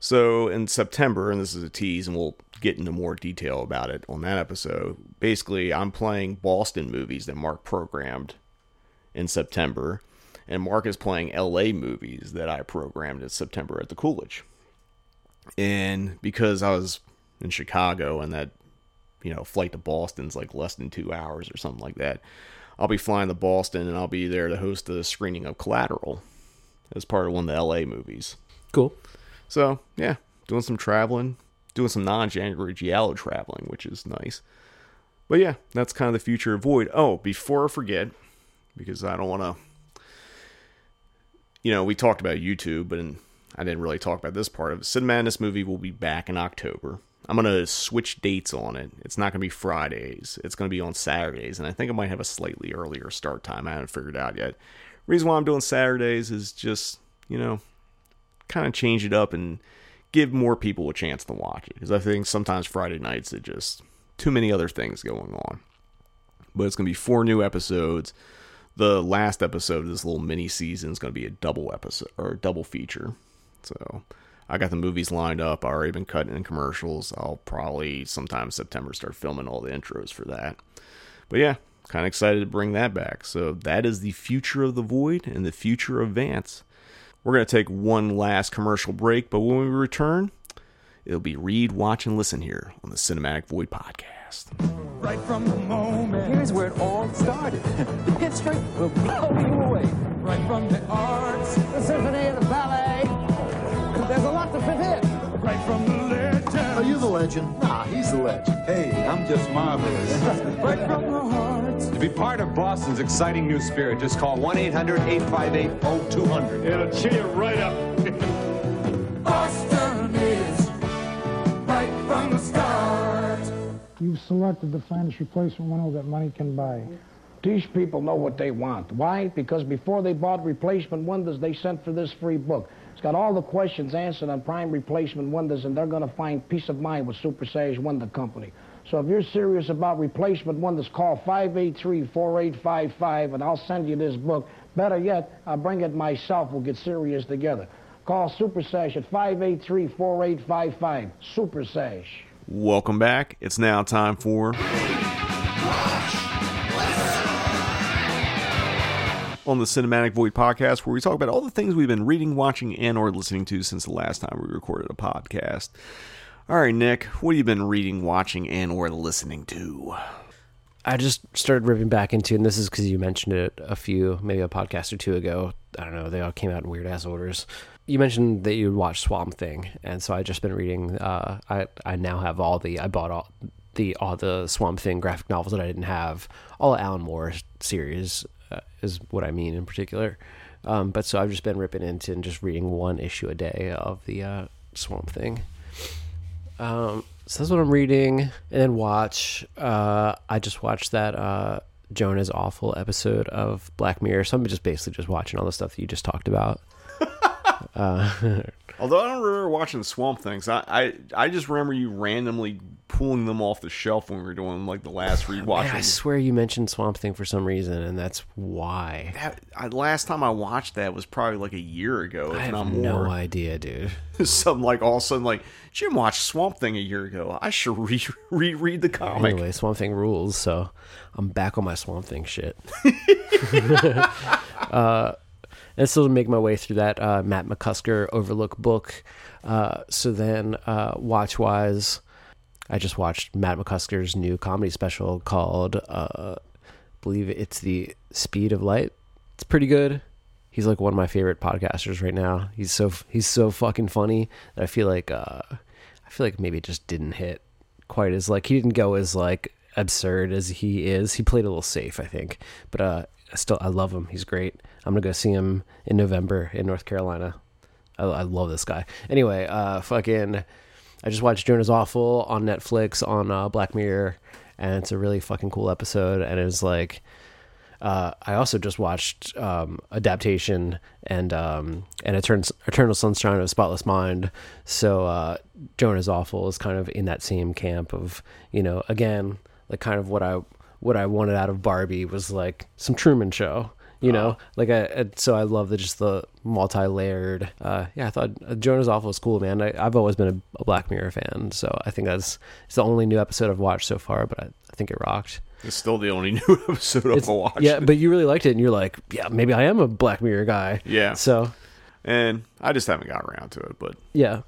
So in September, and this is a tease, and we'll get into more detail about it on that episode, basically I'm playing Boston movies that Mark programmed in September, and Mark is playing LA movies that I programmed in September at the Coolidge. And because I was in Chicago and that, you know, flight to Boston's like less than 2 hours or something like that, I'll be flying to Boston and I'll be there to host the screening of Collateral as part of one of the LA movies. Cool. So, yeah, doing some traveling, doing some non-January Giallo traveling, which is nice. But yeah, that's kind of the future of Void. Oh, before I forget, because I don't want to, you know, we talked about YouTube, but I didn't really talk about this part of it. Cinematic Movie will be back in October. I'm going to switch dates on it. It's not going to be Fridays. It's going to be on Saturdays, and I think I might have a slightly earlier start time. I haven't figured out yet. Reason why I'm doing Saturdays is just, you know, kind of change it up and give more people a chance to watch it. Because I think sometimes Friday nights, it just too many other things going on. But it's going to be 4 new episodes. The last episode of this little mini season is going to be a double episode or a double feature. So I got the movies lined up. I already been cutting in commercials. I'll probably sometime September start filming all the intros for that. But yeah, kind of excited to bring that back. So that is the future of the Void and the future of Vance. We're going to take one last commercial break, but when we return, it'll be read, watch, and listen here on the Cinematic Void Podcast. Right from the moment. Here's where it all started. The history will blow you away. Right from the arts. The symphony, the ballet. There's a lot to fit in. Right from the legend. Are you the legend? Nah, he's the legend. Hey, I'm just marvelous. Right from the heart. To be part of Boston's exciting new spirit, just call 1-800-858-0200. It'll cheer you right up. Boston is right from the start. You've selected the finest replacement window that money can buy. These people know what they want. Why? Because before they bought replacement windows, they sent for this free book. It's got all the questions answered on prime replacement windows, and they're going to find peace of mind with Super Sage Window Company. So if you're serious about replacement windows, call 583-4855, and I'll send you this book. Better yet, I'll bring it myself. We'll get serious together. Call Super Sage at 583-4855. Super Sage. Welcome back. It's now time for... on the Cinematic Void Podcast, where we talk about all the things we've been reading, watching, and or listening to since the last time we recorded a podcast. All right, Nick, what have you been reading, watching, and or listening to? I just started ripping back into, and this is because you mentioned it maybe a podcast or two ago. I don't know, they all came out in weird-ass orders. You mentioned that you would watch Swamp Thing, and so I've just been reading, I now have I bought all the Swamp Thing graphic novels that I didn't have, all Alan Moore series, is what I mean in particular. But so I've just been ripping into and just reading one issue a day of the Swamp Thing. So that's what I'm reading. And then watch. I just watched that Jonah's Awful episode of Black Mirror. So I'm just basically watching all the stuff that you just talked about. Although I don't remember watching Swamp Things. I just remember you randomly pulling them off the shelf when we were doing like the last rewatch. Man, I swear you mentioned Swamp Thing for some reason, and that's why. Last time I watched that was probably like a year ago, if not more. I have no idea, dude. Something like all of a sudden, like, Jim watched Swamp Thing a year ago. I should reread the comic. Anyway, Swamp Thing rules, so I'm back on my Swamp Thing shit. And still to make my way through that Matt McCusker Overlook book. So then, watch-wise, I just watched Matt McCusker's new comedy special called, I believe it's The Speed of Light. It's pretty good. He's like one of my favorite podcasters right now. He's so fucking funny that I feel like maybe it just didn't hit quite as like, he didn't go as like absurd as he is. He played a little safe, I think, but I love him. He's great. I'm going to go see him in November in North Carolina. I love this guy. Anyway, I just watched Jonah's Awful on Netflix on Black Mirror, and it's a really fucking cool episode. And it was like, I also just watched Adaptation and Eternal Sunshine of a Spotless Mind. So Jonah's Awful is kind of in that same camp of, you know, again, like kind of what I wanted out of Barbie was like some Truman Show, you know, like so I love the multi-layered, I thought Jonah's Awful was cool, man. I've always been a Black Mirror fan. So I think it's the only new episode I've watched so far, but I think it rocked. It's still the only new episode I've watched. Yeah. But you really liked it and you're like, yeah, maybe I am a Black Mirror guy. Yeah. So, and I just haven't got around to it, but yeah.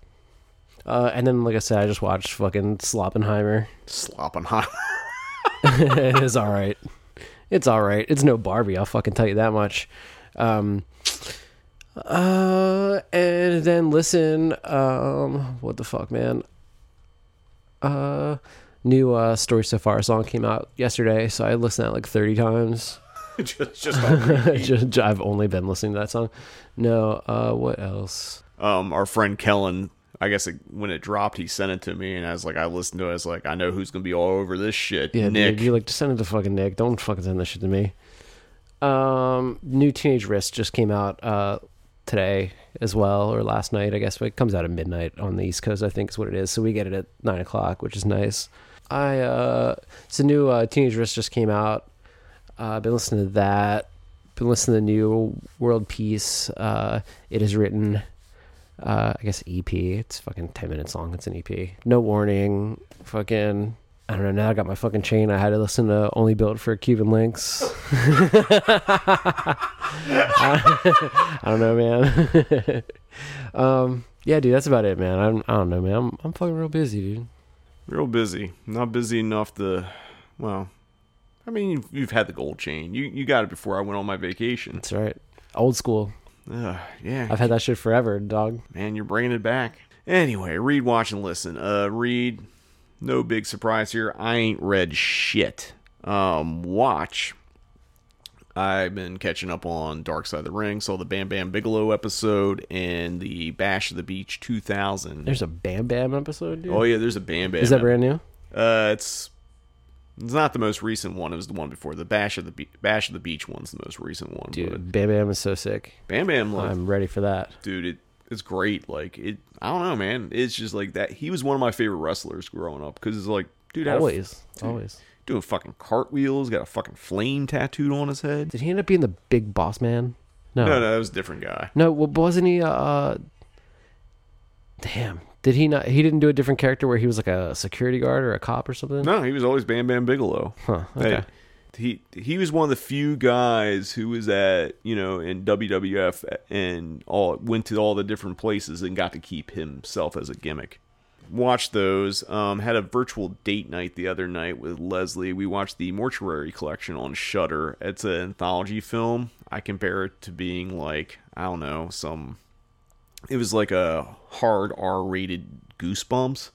And then, like I said, I just watched fucking Sloppenheimer. It is all right. It's all right. It's no Barbie. I'll fucking tell you that much. And then listen, what the fuck, man? New Story So Far song came out yesterday, so I listened to that like 30 times. I've only been listening to that song. No, what else? Our friend Kellen, I guess when it dropped, he sent it to me, and I was like, I listened to it. I was like, I know who's going to be all over this shit. Yeah, Nick. Dude, you're like, just send it to fucking Nick. Don't fucking send this shit to me. New Teenage Wrist just came out today as well, or last night, I guess. But it comes out at midnight on the East Coast, I think is what it is. So we get it at 9 o'clock, which is nice. So new Teenage Wrist just came out. I've been listening to that. Been listening to New World Peace. It is written... I guess EP. It's fucking 10 minutes long. It's an EP. No Warning. Fucking, I don't know. Now I got my fucking chain. I had to listen to Only Built for Cuban Links. I don't know, man. Yeah, dude, that's about it, man. I don't know, man. I'm fucking real busy, dude. Real busy. Not busy enough to, well, I mean, you've had the gold chain. You got it before I went on my vacation. That's right. Old school. Yeah, I've had that shit forever, dog. Man, you're bringing it back. Anyway, read, watch, and listen. Read, no big surprise here. I ain't read shit. Watch, I've been catching up on Dark Side of the Ring. Saw the Bam Bam Bigelow episode and the Bash of the Beach 2000. There's a Bam Bam episode, dude? Oh yeah, there's a Bam Bam. Is that brand new? It's not the most recent one. It was the one before. The Bash of the Beach one's the most recent one. Dude, but Bam Bam is so sick. Bam Bam, like, I'm ready for that. Dude, it's great. Like, I don't know, man. It's just like that. He was one of my favorite wrestlers growing up because it's like, dude, always doing fucking cartwheels. Got a fucking flame tattooed on his head. Did he end up being the Big Boss Man? No, that was a different guy. No, well, wasn't he? Damn. Did he not? He didn't do a different character where he was like a security guard or a cop or something? No, he was always Bam Bam Bigelow. Huh, okay. He was one of the few guys who was at, you know, in WWF and all went to all the different places and got to keep himself as a gimmick. Watched those. Had a virtual date night the other night with Leslie. We watched the Mortuary Collection on Shudder. It's an anthology film. I compare it to being like, I don't know, it was like a hard R-rated Goosebumps,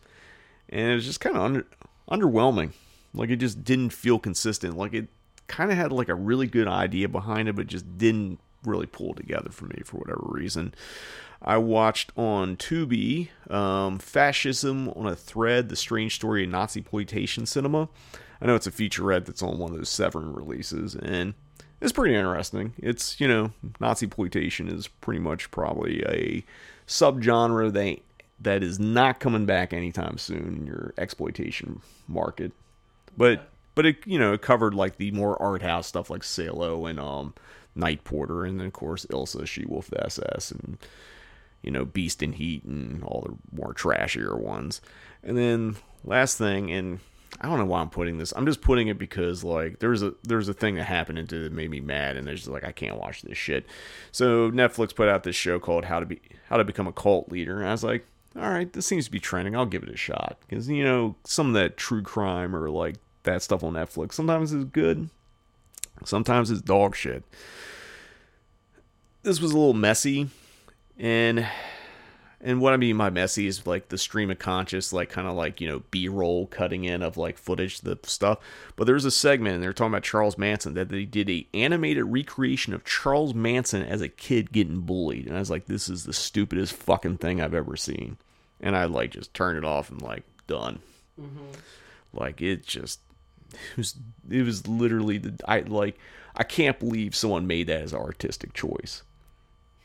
and it was just kind of underwhelming. Like, it just didn't feel consistent. Like, it kind of had like a really good idea behind it, but just didn't really pull together for me for whatever reason. I watched on Tubi, Fascism on a Thread, The Strange Story of Nazi Exploitation Cinema. I know it's a featurette that's on one of those Severn releases, and It's pretty interesting. It's, you know, Naziploitation is pretty much probably a subgenre that is not coming back anytime soon in your exploitation market. But it, you know, it covered like the more art house stuff like Salo and Night Porter, and then of course Ilsa, She-Wolf, the SS, and, you know, Beast in Heat, and all the more trashier ones. And then last thing, and I don't know why I'm putting this. I'm just putting it because, like, there's a thing that happened into that made me mad, and there's just like, I can't watch this shit. So Netflix put out this show called How to Become a Cult Leader, and I was like, all right, this seems to be trending. I'll give it a shot, because, you know, some of that true crime or like that stuff on Netflix sometimes is good, sometimes it's dog shit. This was a little messy, and what I mean by messy is like the stream of conscious, like kind of like, you know, B-roll cutting in of like footage, the stuff. But there's a segment, and they're talking about Charles Manson, that they did an animated recreation of Charles Manson as a kid getting bullied. And I was like, this is the stupidest fucking thing I've ever seen. And I like just turned it off and like done. Mm-hmm. Like it was literally I can't believe someone made that as an artistic choice.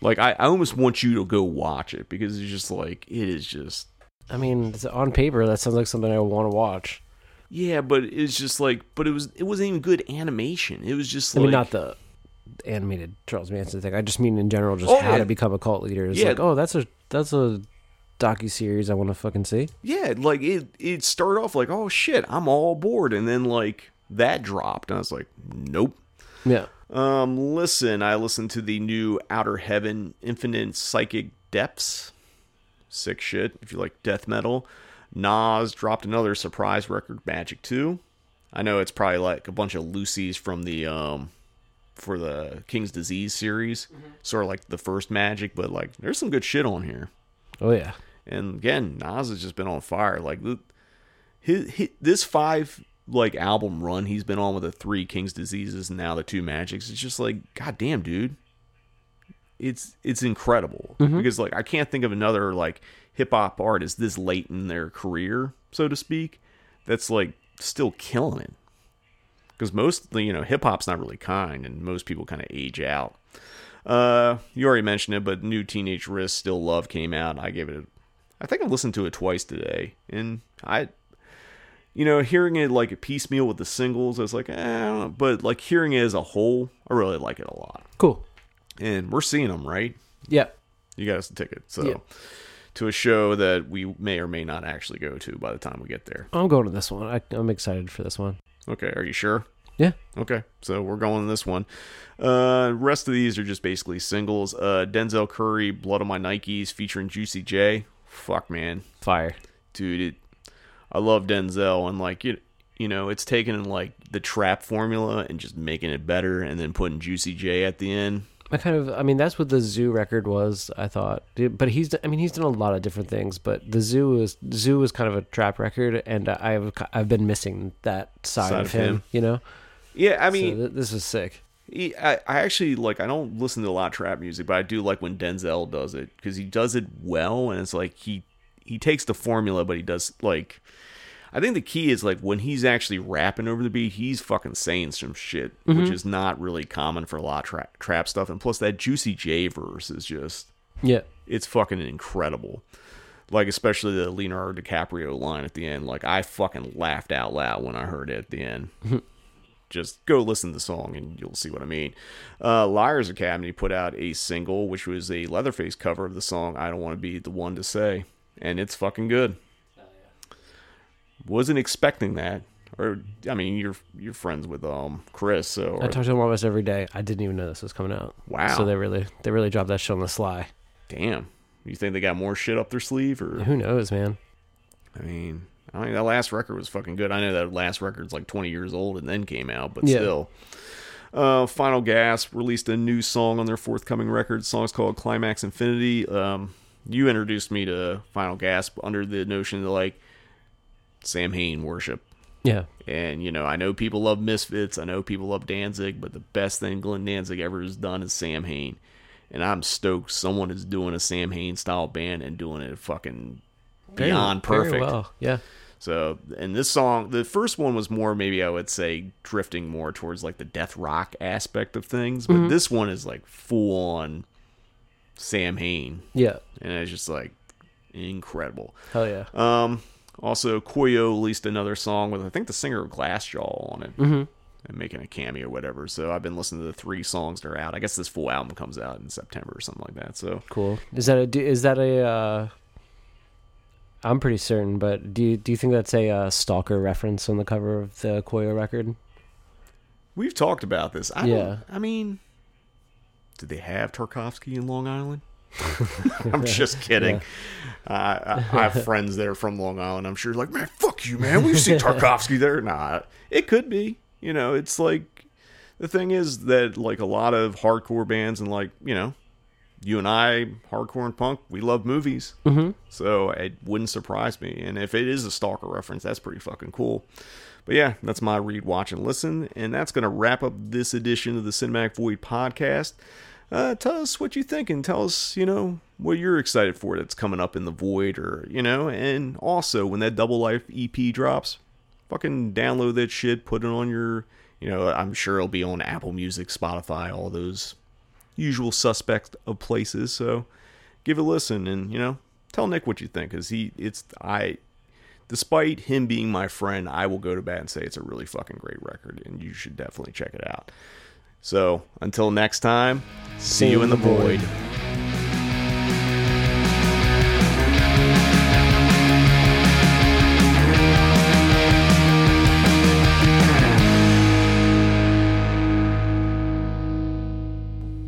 Like, I almost want you to go watch it, because it's just like, it is just... I mean, on paper, that sounds like something I would want to watch. Yeah, but it's just like... But it wasn't even good animation. It was just like... I mean, not the animated Charles Manson thing. I just mean in general, just how to become a cult leader. It's like, oh, that's a docuseries I want to fucking see. Yeah, like, it started off like, oh, shit, I'm all bored. And then, like, that dropped. And I was like, nope. Yeah. I listened to the new Outer Heaven, Infinite Psychic Depths. Sick shit, if you like death metal. Nas dropped another surprise record, Magic 2. I know it's probably like a bunch of Lucy's from the, for the King's Disease series. Mm-hmm. Sort of like the first Magic, but like, there's some good shit on here. Oh, yeah. And again, Nas has just been on fire. Like, this five... like album run he's been on with the three King's Diseases and now the two Magics, it's just like, goddamn, dude, it's incredible. Mm-hmm. Because like, I can't think of another like hip-hop artist this late in their career, so to speak, that's like still killing it, because mostly, you know, hip-hop's not really kind, and most people kind of age out. You already mentioned it, but new Teenage Wrist, Still Love came out. I think I listened to it twice today, and you know, hearing it like a piecemeal with the singles, I was like, I don't know. But like, hearing it as a whole, I really like it a lot. Cool. And we're seeing them, right? Yeah. You got us a ticket, so yeah. To a show that we may or may not actually go to by the time we get there. I'm going to this one. I'm excited for this one. Okay, are you sure? Yeah. Okay, so we're going to this one. Rest of these are just basically singles. Denzel Curry, Blood on My Nikes, featuring Juicy J. Fuck, man. Fire. Dude, I love Denzel, and like, you know, it's taking like the trap formula and just making it better, and then putting Juicy J at the end. I mean, that's what the Zoo record was, I thought. But he's done a lot of different things, but the Zoo was kind of a trap record, and I've been missing that side of him, you know? Yeah, I mean, so this was sick. I actually like, I don't listen to a lot of trap music, but I do like when Denzel does it, because he does it well, and it's like he takes the formula, but he does like, I think the key is like, when he's actually rapping over the beat, he's fucking saying some shit, mm-hmm. which is not really common for a lot of trap stuff. And plus, that Juicy J verse is just, yeah, it's fucking incredible. Like, especially the Leonardo DiCaprio line at the end. Like, I fucking laughed out loud when I heard it at the end. Just go listen to the song and you'll see what I mean. Liars Academy put out a single, which was a Leatherface cover of the song I Don't Want to Be the One to Say. And it's fucking good. Oh, yeah. Wasn't expecting that. Or, I mean, you're friends with Chris, so I talk to him almost every day. I didn't even know this was coming out. Wow. So they really dropped that shit on the sly. Damn. You think they got more shit up their sleeve, or who knows, man? I mean that last record was fucking good. I know that last record's like 20 years old and then came out, but yeah. Still. Final Gasp released a new song on their forthcoming record. The song's called Climax Infinity. You introduced me to Final Gasp under the notion of like Samhain worship. Yeah. And, you know, I know people love Misfits. I know people love Danzig, but the best thing Glenn Danzig ever has done is Samhain. And I'm stoked someone is doing a Samhain style band and doing it fucking beyond perfect. Very well. Yeah. So, and this song, the first one was more, maybe I would say, drifting more towards like the death rock aspect of things, but this one is like full on Sam Hain. Yeah. And it's just like incredible. Hell yeah. Also, Koyo released another song with, I think, the singer of Glassjaw on it. And making a cameo or whatever. So I've been listening to the three songs that are out. I guess this full album comes out in September or something like that. So cool. Is that a? I'm pretty certain, but do you think that's a Stalker reference on the cover of the Koyo record? We've talked about this. I mean, did they have Tarkovsky in Long Island? I'm just kidding. Yeah. I have friends that are from Long Island. I'm sure like, man, fuck you, man. We've seen Tarkovsky there. Nah, it could be. You know, it's like, the thing is that like a lot of hardcore bands and like, you know, you and I, hardcore and punk, we love movies. So it wouldn't surprise me. And if it is a Stalker reference, that's pretty fucking cool. But yeah, that's my read, watch, and listen. And that's going to wrap up this edition of the Cinematic Void podcast. Tell us what you think and tell us, you know, what you're excited for that's coming up in the void or, you know, and also when that Double Life EP drops, fucking download that shit, put it on your, you know, I'm sure it'll be on Apple Music, Spotify, all those usual suspects of places. So give it a listen and, you know, tell Nick what you think. Because despite him being my friend, I will go to bat and say it's a really fucking great record and you should definitely check it out. So until next time, see you in the void.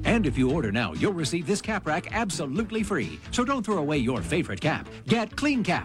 And if you order now, you'll receive this cap rack absolutely free. So don't throw away your favorite cap. Get Clean Cap.